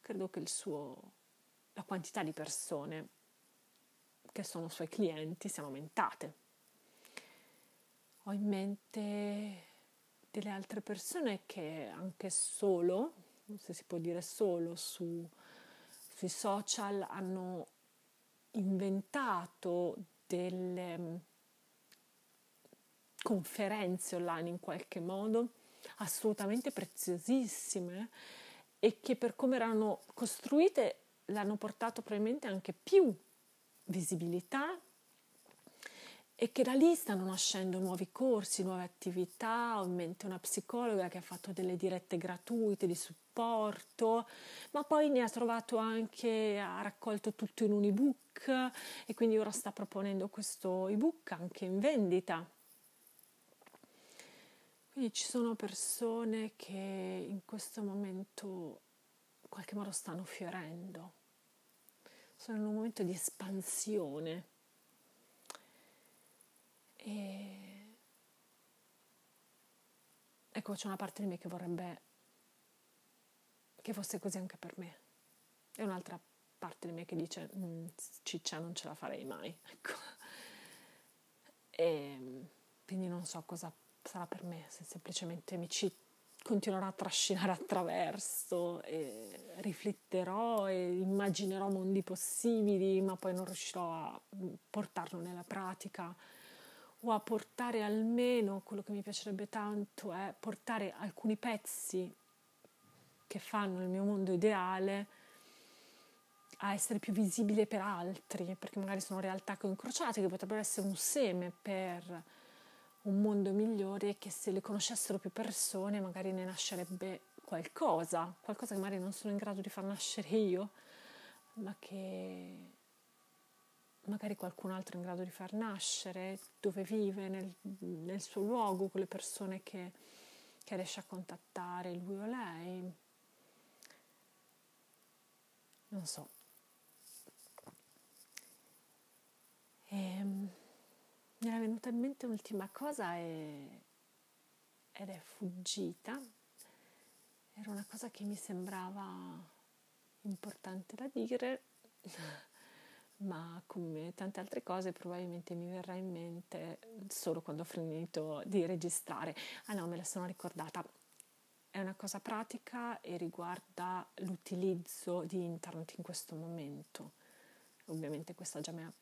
credo che il suo, la quantità di persone che sono suoi clienti siano aumentate. Ho in mente delle altre persone che anche solo, se si può dire solo, su, sui social hanno inventato delle conferenze online in qualche modo assolutamente preziosissime e che per come erano costruite l'hanno portato probabilmente anche più visibilità, e che da lì stanno nascendo nuovi corsi, nuove attività. Ho in mente una psicologa che ha fatto delle dirette gratuite di supporto, ma poi ne ha trovato anche, ha raccolto tutto in un ebook e quindi ora sta proponendo questo ebook anche in vendita. Quindi ci sono persone che in questo momento in qualche modo stanno fiorendo, sono in un momento di espansione e ecco, c'è una parte di me che vorrebbe che fosse così anche per me e un'altra parte di me che dice ciccia, non ce la farei mai, ecco. E quindi non so cosa sarà per me, se semplicemente mi ci continuerò a trascinare attraverso e rifletterò e immaginerò mondi possibili, ma poi non riuscirò a portarlo nella pratica, o a portare almeno quello che mi piacerebbe tanto è portare alcuni pezzi che fanno il mio mondo ideale a essere più visibile per altri, perché magari sono realtà che ho incrociato che potrebbero essere un seme per un mondo migliore, che se le conoscessero più persone magari ne nascerebbe qualcosa, qualcosa che magari non sono in grado di far nascere io, ma che magari qualcun altro è in grado di far nascere, dove vive, nel, nel suo luogo, con le persone che, che riesce a contattare lui o lei. Non so. Ehm... Mi era venuta in mente un'ultima cosa e, ed è fuggita. Era una cosa che mi sembrava importante da dire, ma come tante altre cose probabilmente mi verrà in mente solo quando ho finito di registrare. Ah no, me la sono ricordata. È una cosa pratica e riguarda l'utilizzo di internet in questo momento. Ovviamente questa già mi ha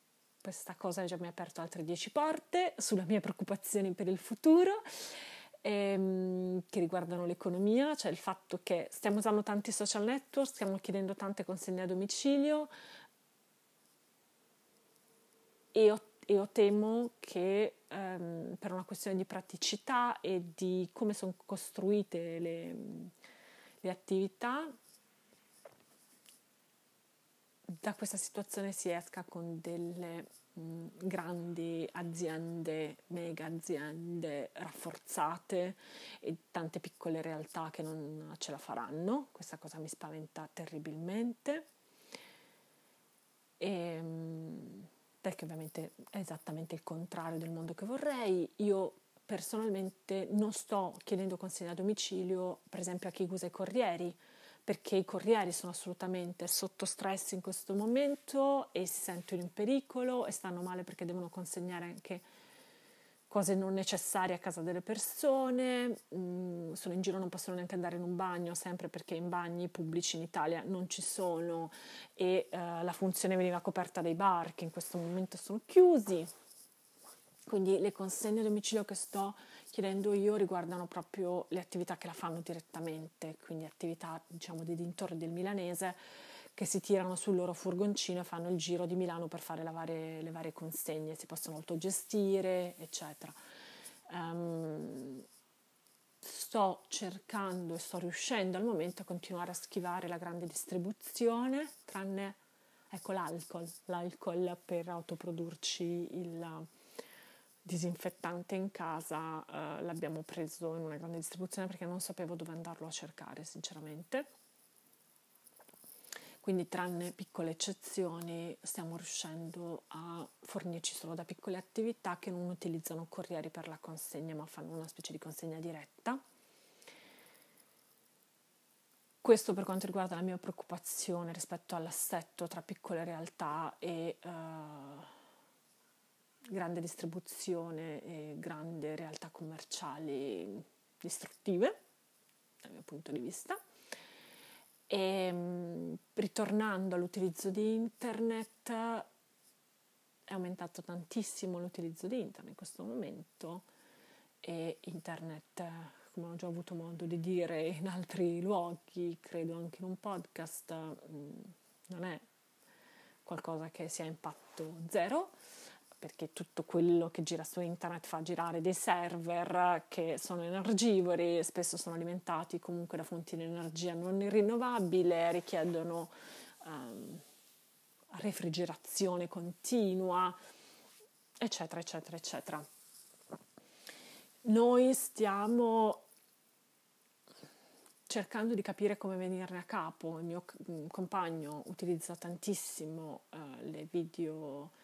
Questa cosa già mi ha aperto altre dieci porte sulla mia preoccupazione per il futuro, ehm, che riguardano l'economia, cioè il fatto che stiamo usando tanti social network, stiamo chiedendo tante consegne a domicilio e io, io temo che ehm, per una questione di praticità e di come sono costruite le, le attività, da questa situazione si esca con delle mh, grandi aziende, mega aziende rafforzate e tante piccole realtà che non ce la faranno. Questa cosa mi spaventa terribilmente, e, mh, perché ovviamente è esattamente il contrario del mondo che vorrei. Io personalmente non sto chiedendo consegna a domicilio, per esempio, a chi usa i corrieri, perché i corrieri sono assolutamente sotto stress in questo momento e si sentono in pericolo e stanno male perché devono consegnare anche cose non necessarie a casa delle persone, mm, sono in giro, non possono neanche andare in un bagno, sempre perché in bagni pubblici in Italia non ci sono e eh, la funzione veniva coperta dai bar che in questo momento sono chiusi. Quindi le consegne a domicilio che sto chiedendo io riguardano proprio le attività che la fanno direttamente, quindi attività, diciamo, dei dintorni del milanese che si tirano sul loro furgoncino e fanno il giro di Milano per fare la varie, le varie consegne, si possono autogestire, eccetera. Um, sto cercando e sto riuscendo al momento a continuare a schivare la grande distribuzione, tranne ecco, l'alcol, l'alcol per autoprodurci il disinfettante in casa, eh, l'abbiamo preso in una grande distribuzione perché non sapevo dove andarlo a cercare, sinceramente. quindi tranne piccole eccezioni stiamo riuscendo a fornirci solo da piccole attività che non utilizzano corrieri per la consegna, ma fanno una specie di consegna diretta. Questo per quanto riguarda la mia preoccupazione rispetto all'assetto tra piccole realtà e eh, grande distribuzione e grandi realtà commerciali distruttive, dal mio punto di vista. E mh, ritornando all'utilizzo di internet, è aumentato tantissimo l'utilizzo di internet in questo momento, e internet, come ho già avuto modo di dire in altri luoghi, credo anche in un podcast, non è qualcosa che sia impatto zero, perché tutto quello che gira su internet fa girare dei server che sono energivori, spesso sono alimentati comunque da fonti di energia non rinnovabile, richiedono um, refrigerazione continua, eccetera, eccetera, eccetera. Noi stiamo cercando di capire come venirne a capo. Il mio compagno utilizza tantissimo eh, le videoconferenze,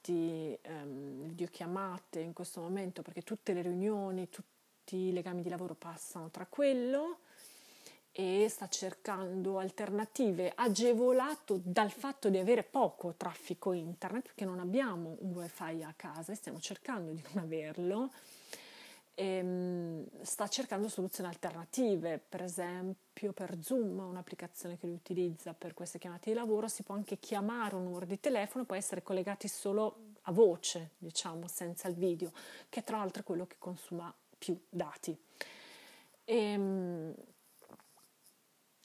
di, ehm, le videochiamate in questo momento, perché tutte le riunioni, tutti i legami di lavoro passano tra quello, e sta cercando alternative, agevolato dal fatto di avere poco traffico internet, perché non abbiamo un wifi a casa e stiamo cercando di non averlo. E sta cercando soluzioni alternative, per esempio per Zoom, un'applicazione che lui utilizza per queste chiamate di lavoro, si può anche chiamare un numero di telefono e può essere collegati solo a voce, diciamo, senza il video, che tra l'altro è quello che consuma più dati. E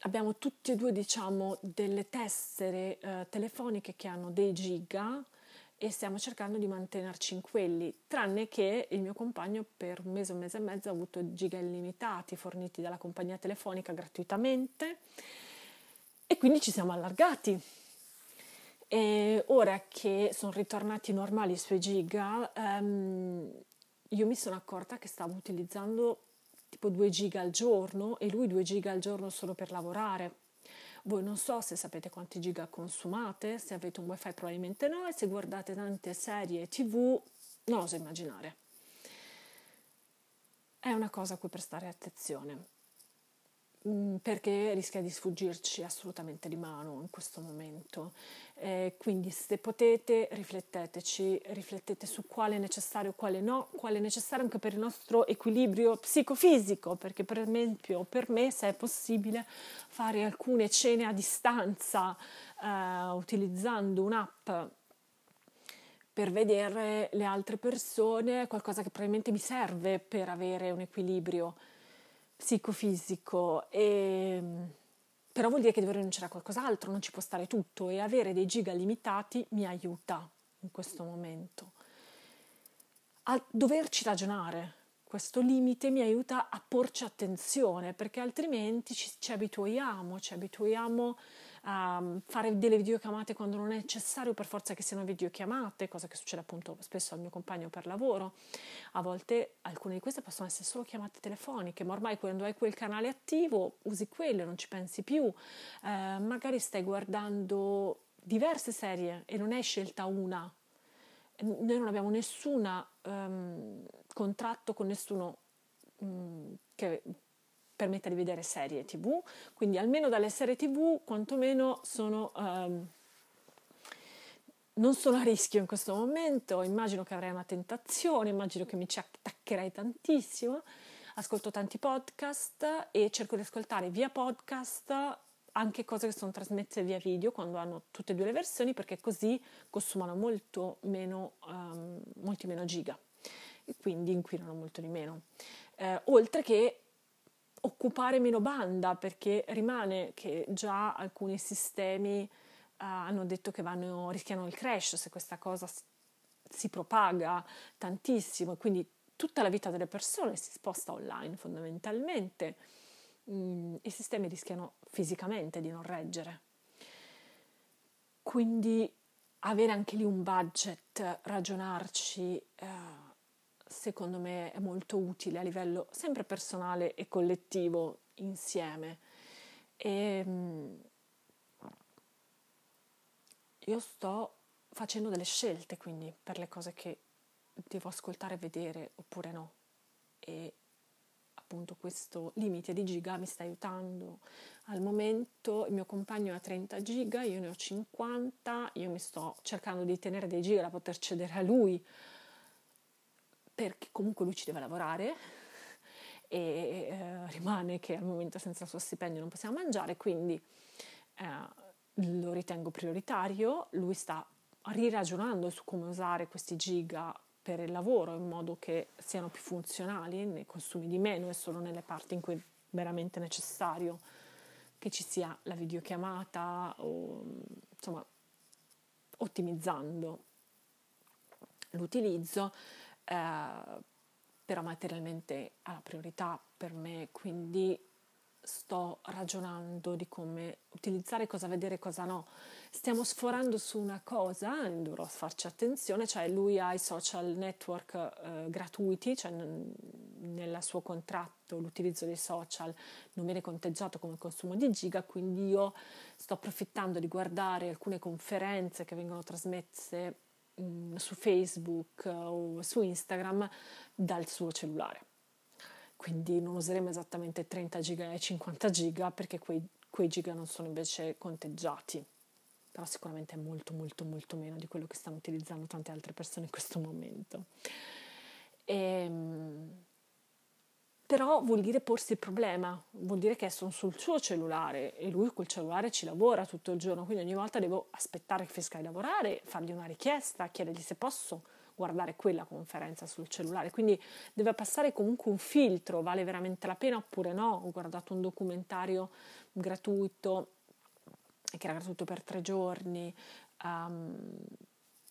abbiamo tutti e due, diciamo, delle tessere eh, telefoniche che hanno dei giga, e stiamo cercando di mantenerci in quelli, tranne che il mio compagno per un mese, un mese e mezzo ha avuto giga illimitati forniti dalla compagnia telefonica gratuitamente, e quindi ci siamo allargati. E ora che sono ritornati normali i suoi giga, ehm, io mi sono accorta che stavo utilizzando tipo due giga al giorno, e lui due giga al giorno solo per lavorare. Voi non so se sapete quanti giga consumate, se avete un wifi probabilmente no, e se guardate tante serie tv non oso immaginare. È una cosa a cui prestare attenzione, perché rischia di sfuggirci assolutamente di mano in questo momento. Eh, quindi se potete, rifletteteci, riflettete su quale è necessario, quale no, quale è necessario anche per il nostro equilibrio psicofisico, perché per esempio per me, se è possibile, fare alcune cene a distanza eh, utilizzando un'app per vedere le altre persone è qualcosa che probabilmente mi serve per avere un equilibrio psicofisico, e però vuol dire che dovrei rinunciare a qualcos'altro, non ci può stare tutto, e avere dei giga limitati mi aiuta in questo momento a doverci ragionare. Questo limite mi aiuta a porci attenzione, perché altrimenti ci, ci abituiamo ci abituiamo a fare delle videochiamate quando non è necessario per forza che siano videochiamate, cosa che succede appunto spesso al mio compagno per lavoro. A volte alcune di queste possono essere solo chiamate telefoniche, ma ormai quando hai quel canale attivo usi quello, non ci pensi più. Eh, magari stai guardando diverse serie e non hai scelta una. Noi non abbiamo nessun um, contratto con nessuno um, che permetta di vedere serie tv, quindi almeno dalle serie tv quantomeno sono, um, non sono a rischio in questo momento. Immagino che avrei una tentazione, immagino che mi ci attaccherei tantissimo. Ascolto tanti podcast e cerco di ascoltare via podcast anche cose che sono trasmesse via video quando hanno tutte e due le versioni, perché così consumano molto meno, um, molti meno giga, e quindi inquinano molto di meno, eh, oltre che occupare meno banda, perché rimane che già alcuni sistemi uh, hanno detto che vanno, rischiano il crash se questa cosa si, si propaga tantissimo, e quindi tutta la vita delle persone si sposta online fondamentalmente. Mm, i sistemi rischiano fisicamente di non reggere, quindi avere anche lì un budget, ragionarci, uh, secondo me è molto utile a livello sempre personale e collettivo insieme. E io sto facendo delle scelte, quindi, per le cose che devo ascoltare e vedere oppure no. E appunto questo limite di giga mi sta aiutando. Al momento il mio compagno ha trenta giga, io ne ho cinquanta, io mi sto cercando di tenere dei giga da poter cedere a lui, perché comunque lui ci deve lavorare e eh, rimane che al momento senza il suo stipendio non possiamo mangiare, quindi eh, lo ritengo prioritario. Lui sta riragionando su come usare questi giga per il lavoro in modo che siano più funzionali, ne consumi di meno e solo nelle parti in cui è veramente necessario che ci sia la videochiamata, o insomma ottimizzando l'utilizzo. Uh, però materialmente ha la priorità per me, quindi sto ragionando di come utilizzare, cosa vedere, cosa no. Stiamo sforando su una cosa, dovrò farci attenzione, cioè lui ha i social network uh, gratuiti, cioè n- nel suo contratto l'utilizzo dei social non viene conteggiato come consumo di giga, quindi io sto approfittando di guardare alcune conferenze che vengono trasmesse su Facebook o su Instagram dal suo cellulare, quindi non useremo esattamente trenta giga e cinquanta giga perché quei, quei giga non sono invece conteggiati, però sicuramente è molto molto molto meno di quello che stanno utilizzando tante altre persone in questo momento. E, però vuol dire porsi il problema, vuol dire che sono sul suo cellulare e lui col cellulare ci lavora tutto il giorno, quindi ogni volta devo aspettare che finisca di lavorare, fargli una richiesta, chiedergli se posso guardare quella conferenza sul cellulare, quindi deve passare comunque un filtro, vale veramente la pena oppure no. Ho guardato un documentario gratuito, che era gratuito per tre giorni, um,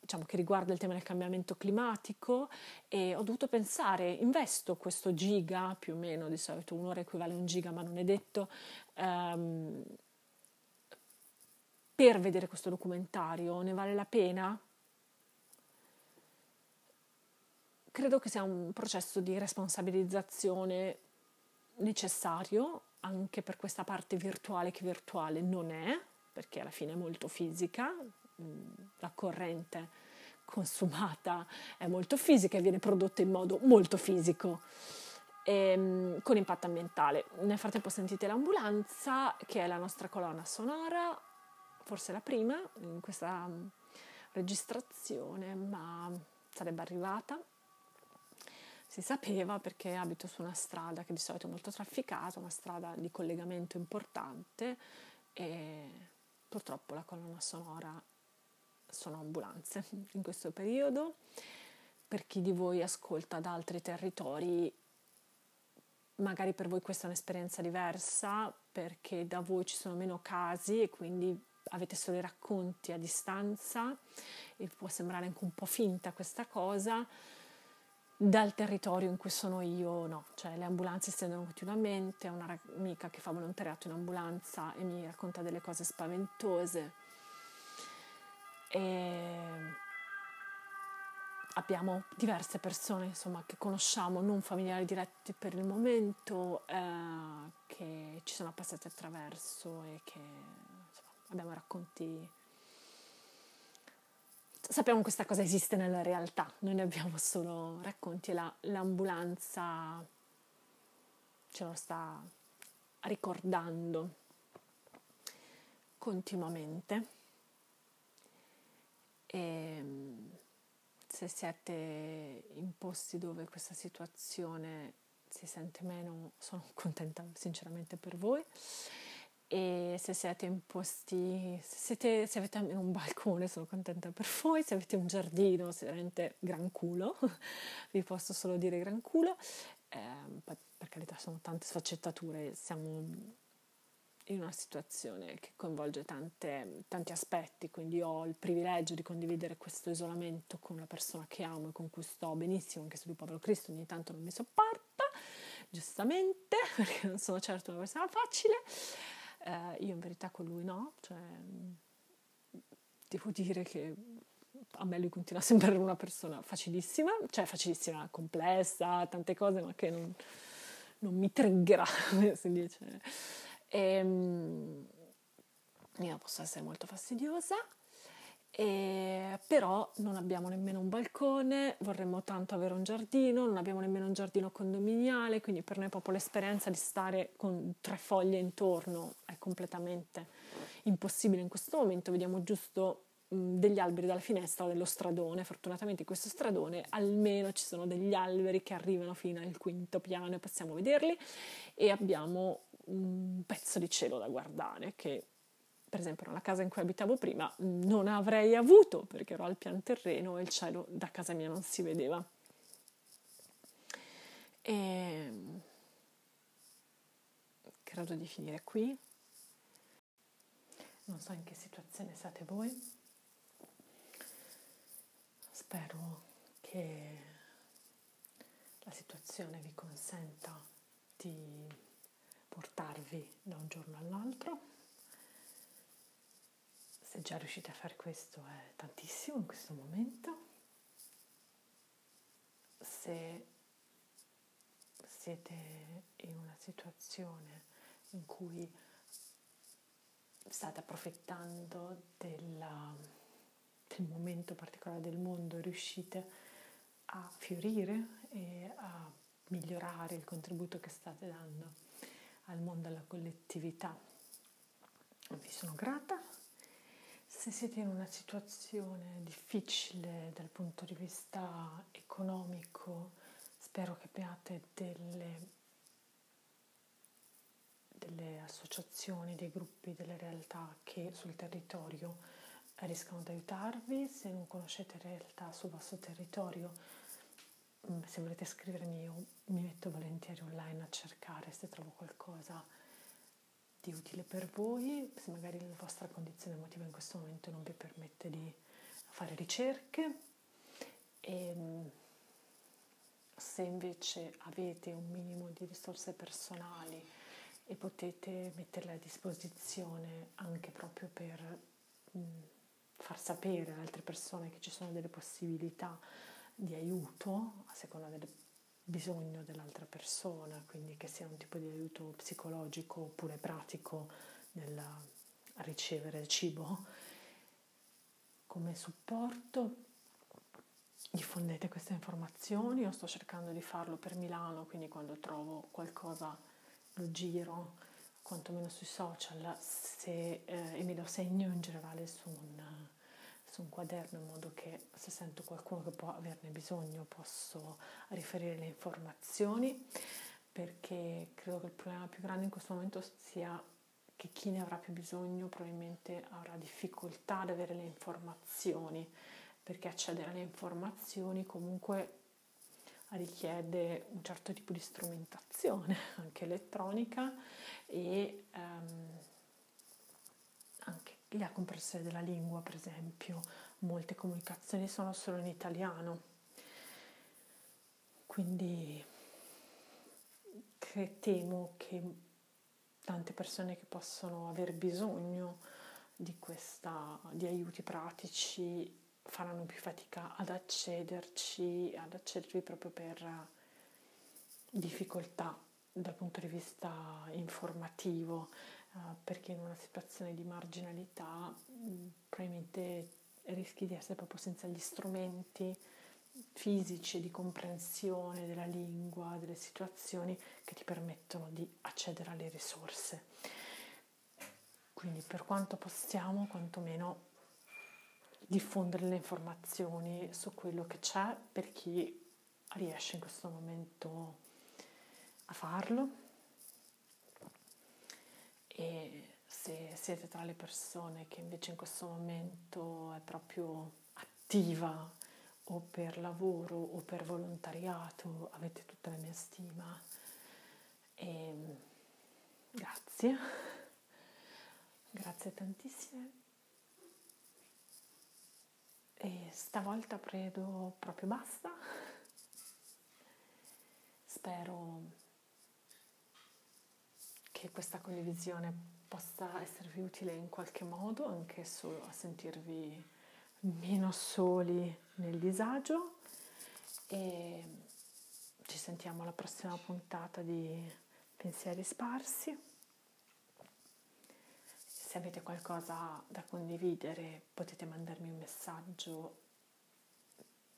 diciamo che riguarda il tema del cambiamento climatico, e ho dovuto pensare, investo questo giga, più o meno di solito un'ora equivale a un giga, ma non è detto, ehm, per vedere questo documentario, ne vale la pena? Credo che sia un processo di responsabilizzazione necessario, anche per questa parte virtuale che virtuale non è, perché alla fine è molto fisica, la corrente consumata è molto fisica e viene prodotta in modo molto fisico, ehm, con impatto ambientale. Nel frattempo sentite l'ambulanza, che è la nostra colonna sonora, forse la prima in questa registrazione, ma sarebbe arrivata, si sapeva, perché abito su una strada che di solito è molto trafficata, una strada di collegamento importante, e purtroppo la colonna sonora sono ambulanze in questo periodo. Per chi di voi ascolta da altri territori, magari per voi questa è un'esperienza diversa, perché da voi ci sono meno casi e quindi avete solo i racconti a distanza e può sembrare anche un po' finta questa cosa. Dal territorio in cui sono io no, cioè le ambulanze stendono continuamente, ho una amica che fa volontariato in ambulanza e mi racconta delle cose spaventose. E abbiamo diverse persone, insomma, che conosciamo, non familiari diretti per il momento, eh, che ci sono passate attraverso e che, insomma, abbiamo racconti. Sappiamo che questa cosa esiste nella realtà, noi ne abbiamo solo racconti e la, l'ambulanza ce lo sta ricordando continuamente. E se siete in posti dove questa situazione si sente meno, sono contenta sinceramente per voi. E se siete in posti, se, siete, se avete un balcone, sono contenta per voi, se avete un giardino, veramente gran culo, vi posso solo dire gran culo, eh, per carità sono tante sfaccettature, siamo in una situazione che coinvolge tante, tanti aspetti, quindi ho il privilegio di condividere questo isolamento con una persona che amo e con cui sto benissimo, anche se lui, povero Cristo, ogni tanto non mi sopporta, giustamente, perché non sono certo una persona facile. Uh, io in verità con lui no, cioè devo dire che a me lui continua a sembrare una persona facilissima, cioè facilissima, complessa, tante cose, ma che non, non mi triggera, si dice. Ehm, io posso essere molto fastidiosa, e, però non abbiamo nemmeno un balcone, vorremmo tanto avere un giardino, non abbiamo nemmeno un giardino condominiale, quindi per noi proprio l'esperienza di stare con tre foglie intorno è completamente impossibile in questo momento. Vediamo giusto degli alberi dalla finestra o dello stradone. Fortunatamente in questo stradone almeno ci sono degli alberi che arrivano fino al quinto piano e possiamo vederli, e abbiamo un pezzo di cielo da guardare che, per esempio, nella casa in cui abitavo prima non avrei avuto, perché ero al pian terreno e il cielo da casa mia non si vedeva. E... credo di finire qui. Non so in che situazione siate voi. Spero che la situazione vi consenta di portarvi da un giorno all'altro. Se già riuscite a fare questo è tantissimo in questo momento. Se siete in una situazione in cui state approfittando della... del momento particolare del mondo, riuscite a fiorire e a migliorare il contributo che state dando al mondo, alla collettività, vi sono grata. Se siete in una situazione difficile dal punto di vista economico, spero che abbiate delle, delle associazioni, dei gruppi, delle realtà che sul territorio riescano ad aiutarvi. Se non conoscete realtà sul vostro territorio, se volete scrivermi, io mi metto volentieri online a cercare se trovo qualcosa di utile per voi. Se magari la vostra condizione emotiva in questo momento non vi permette di fare ricerche, e se invece avete un minimo di risorse personali e potete metterle a disposizione anche proprio per far sapere ad altre persone che ci sono delle possibilità di aiuto a seconda del bisogno dell'altra persona, quindi che sia un tipo di aiuto psicologico oppure pratico nel ricevere cibo come supporto, diffondete queste informazioni. Io sto cercando di farlo per Milano, quindi quando trovo qualcosa lo giro, quantomeno sui social, se, eh, e me lo segno in generale su un, su un quaderno, in modo che se sento qualcuno che può averne bisogno posso riferire le informazioni, perché credo che il problema più grande in questo momento sia che chi ne avrà più bisogno probabilmente avrà difficoltà ad avere le informazioni, perché accedere alle informazioni comunque richiede un certo tipo di strumentazione, anche elettronica, e um, anche la comprensione della lingua, per esempio. Molte comunicazioni sono solo in italiano, quindi che temo che tante persone che possono aver bisogno di questa, di aiuti pratici, faranno più fatica ad accederci, ad accedervi proprio per difficoltà dal punto di vista informativo, eh, perché in una situazione di marginalità mh, probabilmente rischi di essere proprio senza gli strumenti fisici di comprensione della lingua, delle situazioni che ti permettono di accedere alle risorse. Quindi per quanto possiamo, quantomeno diffondere le informazioni su quello che c'è per chi riesce in questo momento a farlo. E se siete tra le persone che invece in questo momento è proprio attiva, o per lavoro o per volontariato, avete tutta la mia stima e grazie grazie tantissime. E stavolta credo proprio basta. Spero che questa condivisione possa esservi utile in qualche modo, anche solo a sentirvi meno soli nel disagio, e ci sentiamo alla prossima puntata di Pensieri Sparsi. se avete qualcosa da condividere potete mandarmi un messaggio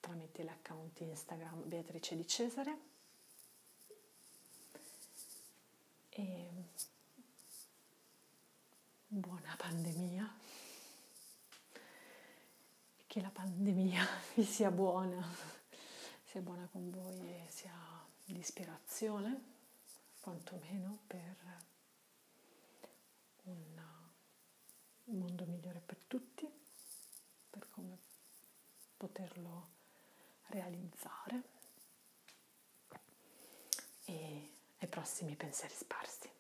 tramite l'account Instagram Beatrice di Cesare. E buona pandemia, che la pandemia vi sia buona, sia buona con voi e sia di ispirazione, quantomeno per un mondo migliore per tutti, per come poterlo realizzare, e ai prossimi pensieri sparsi.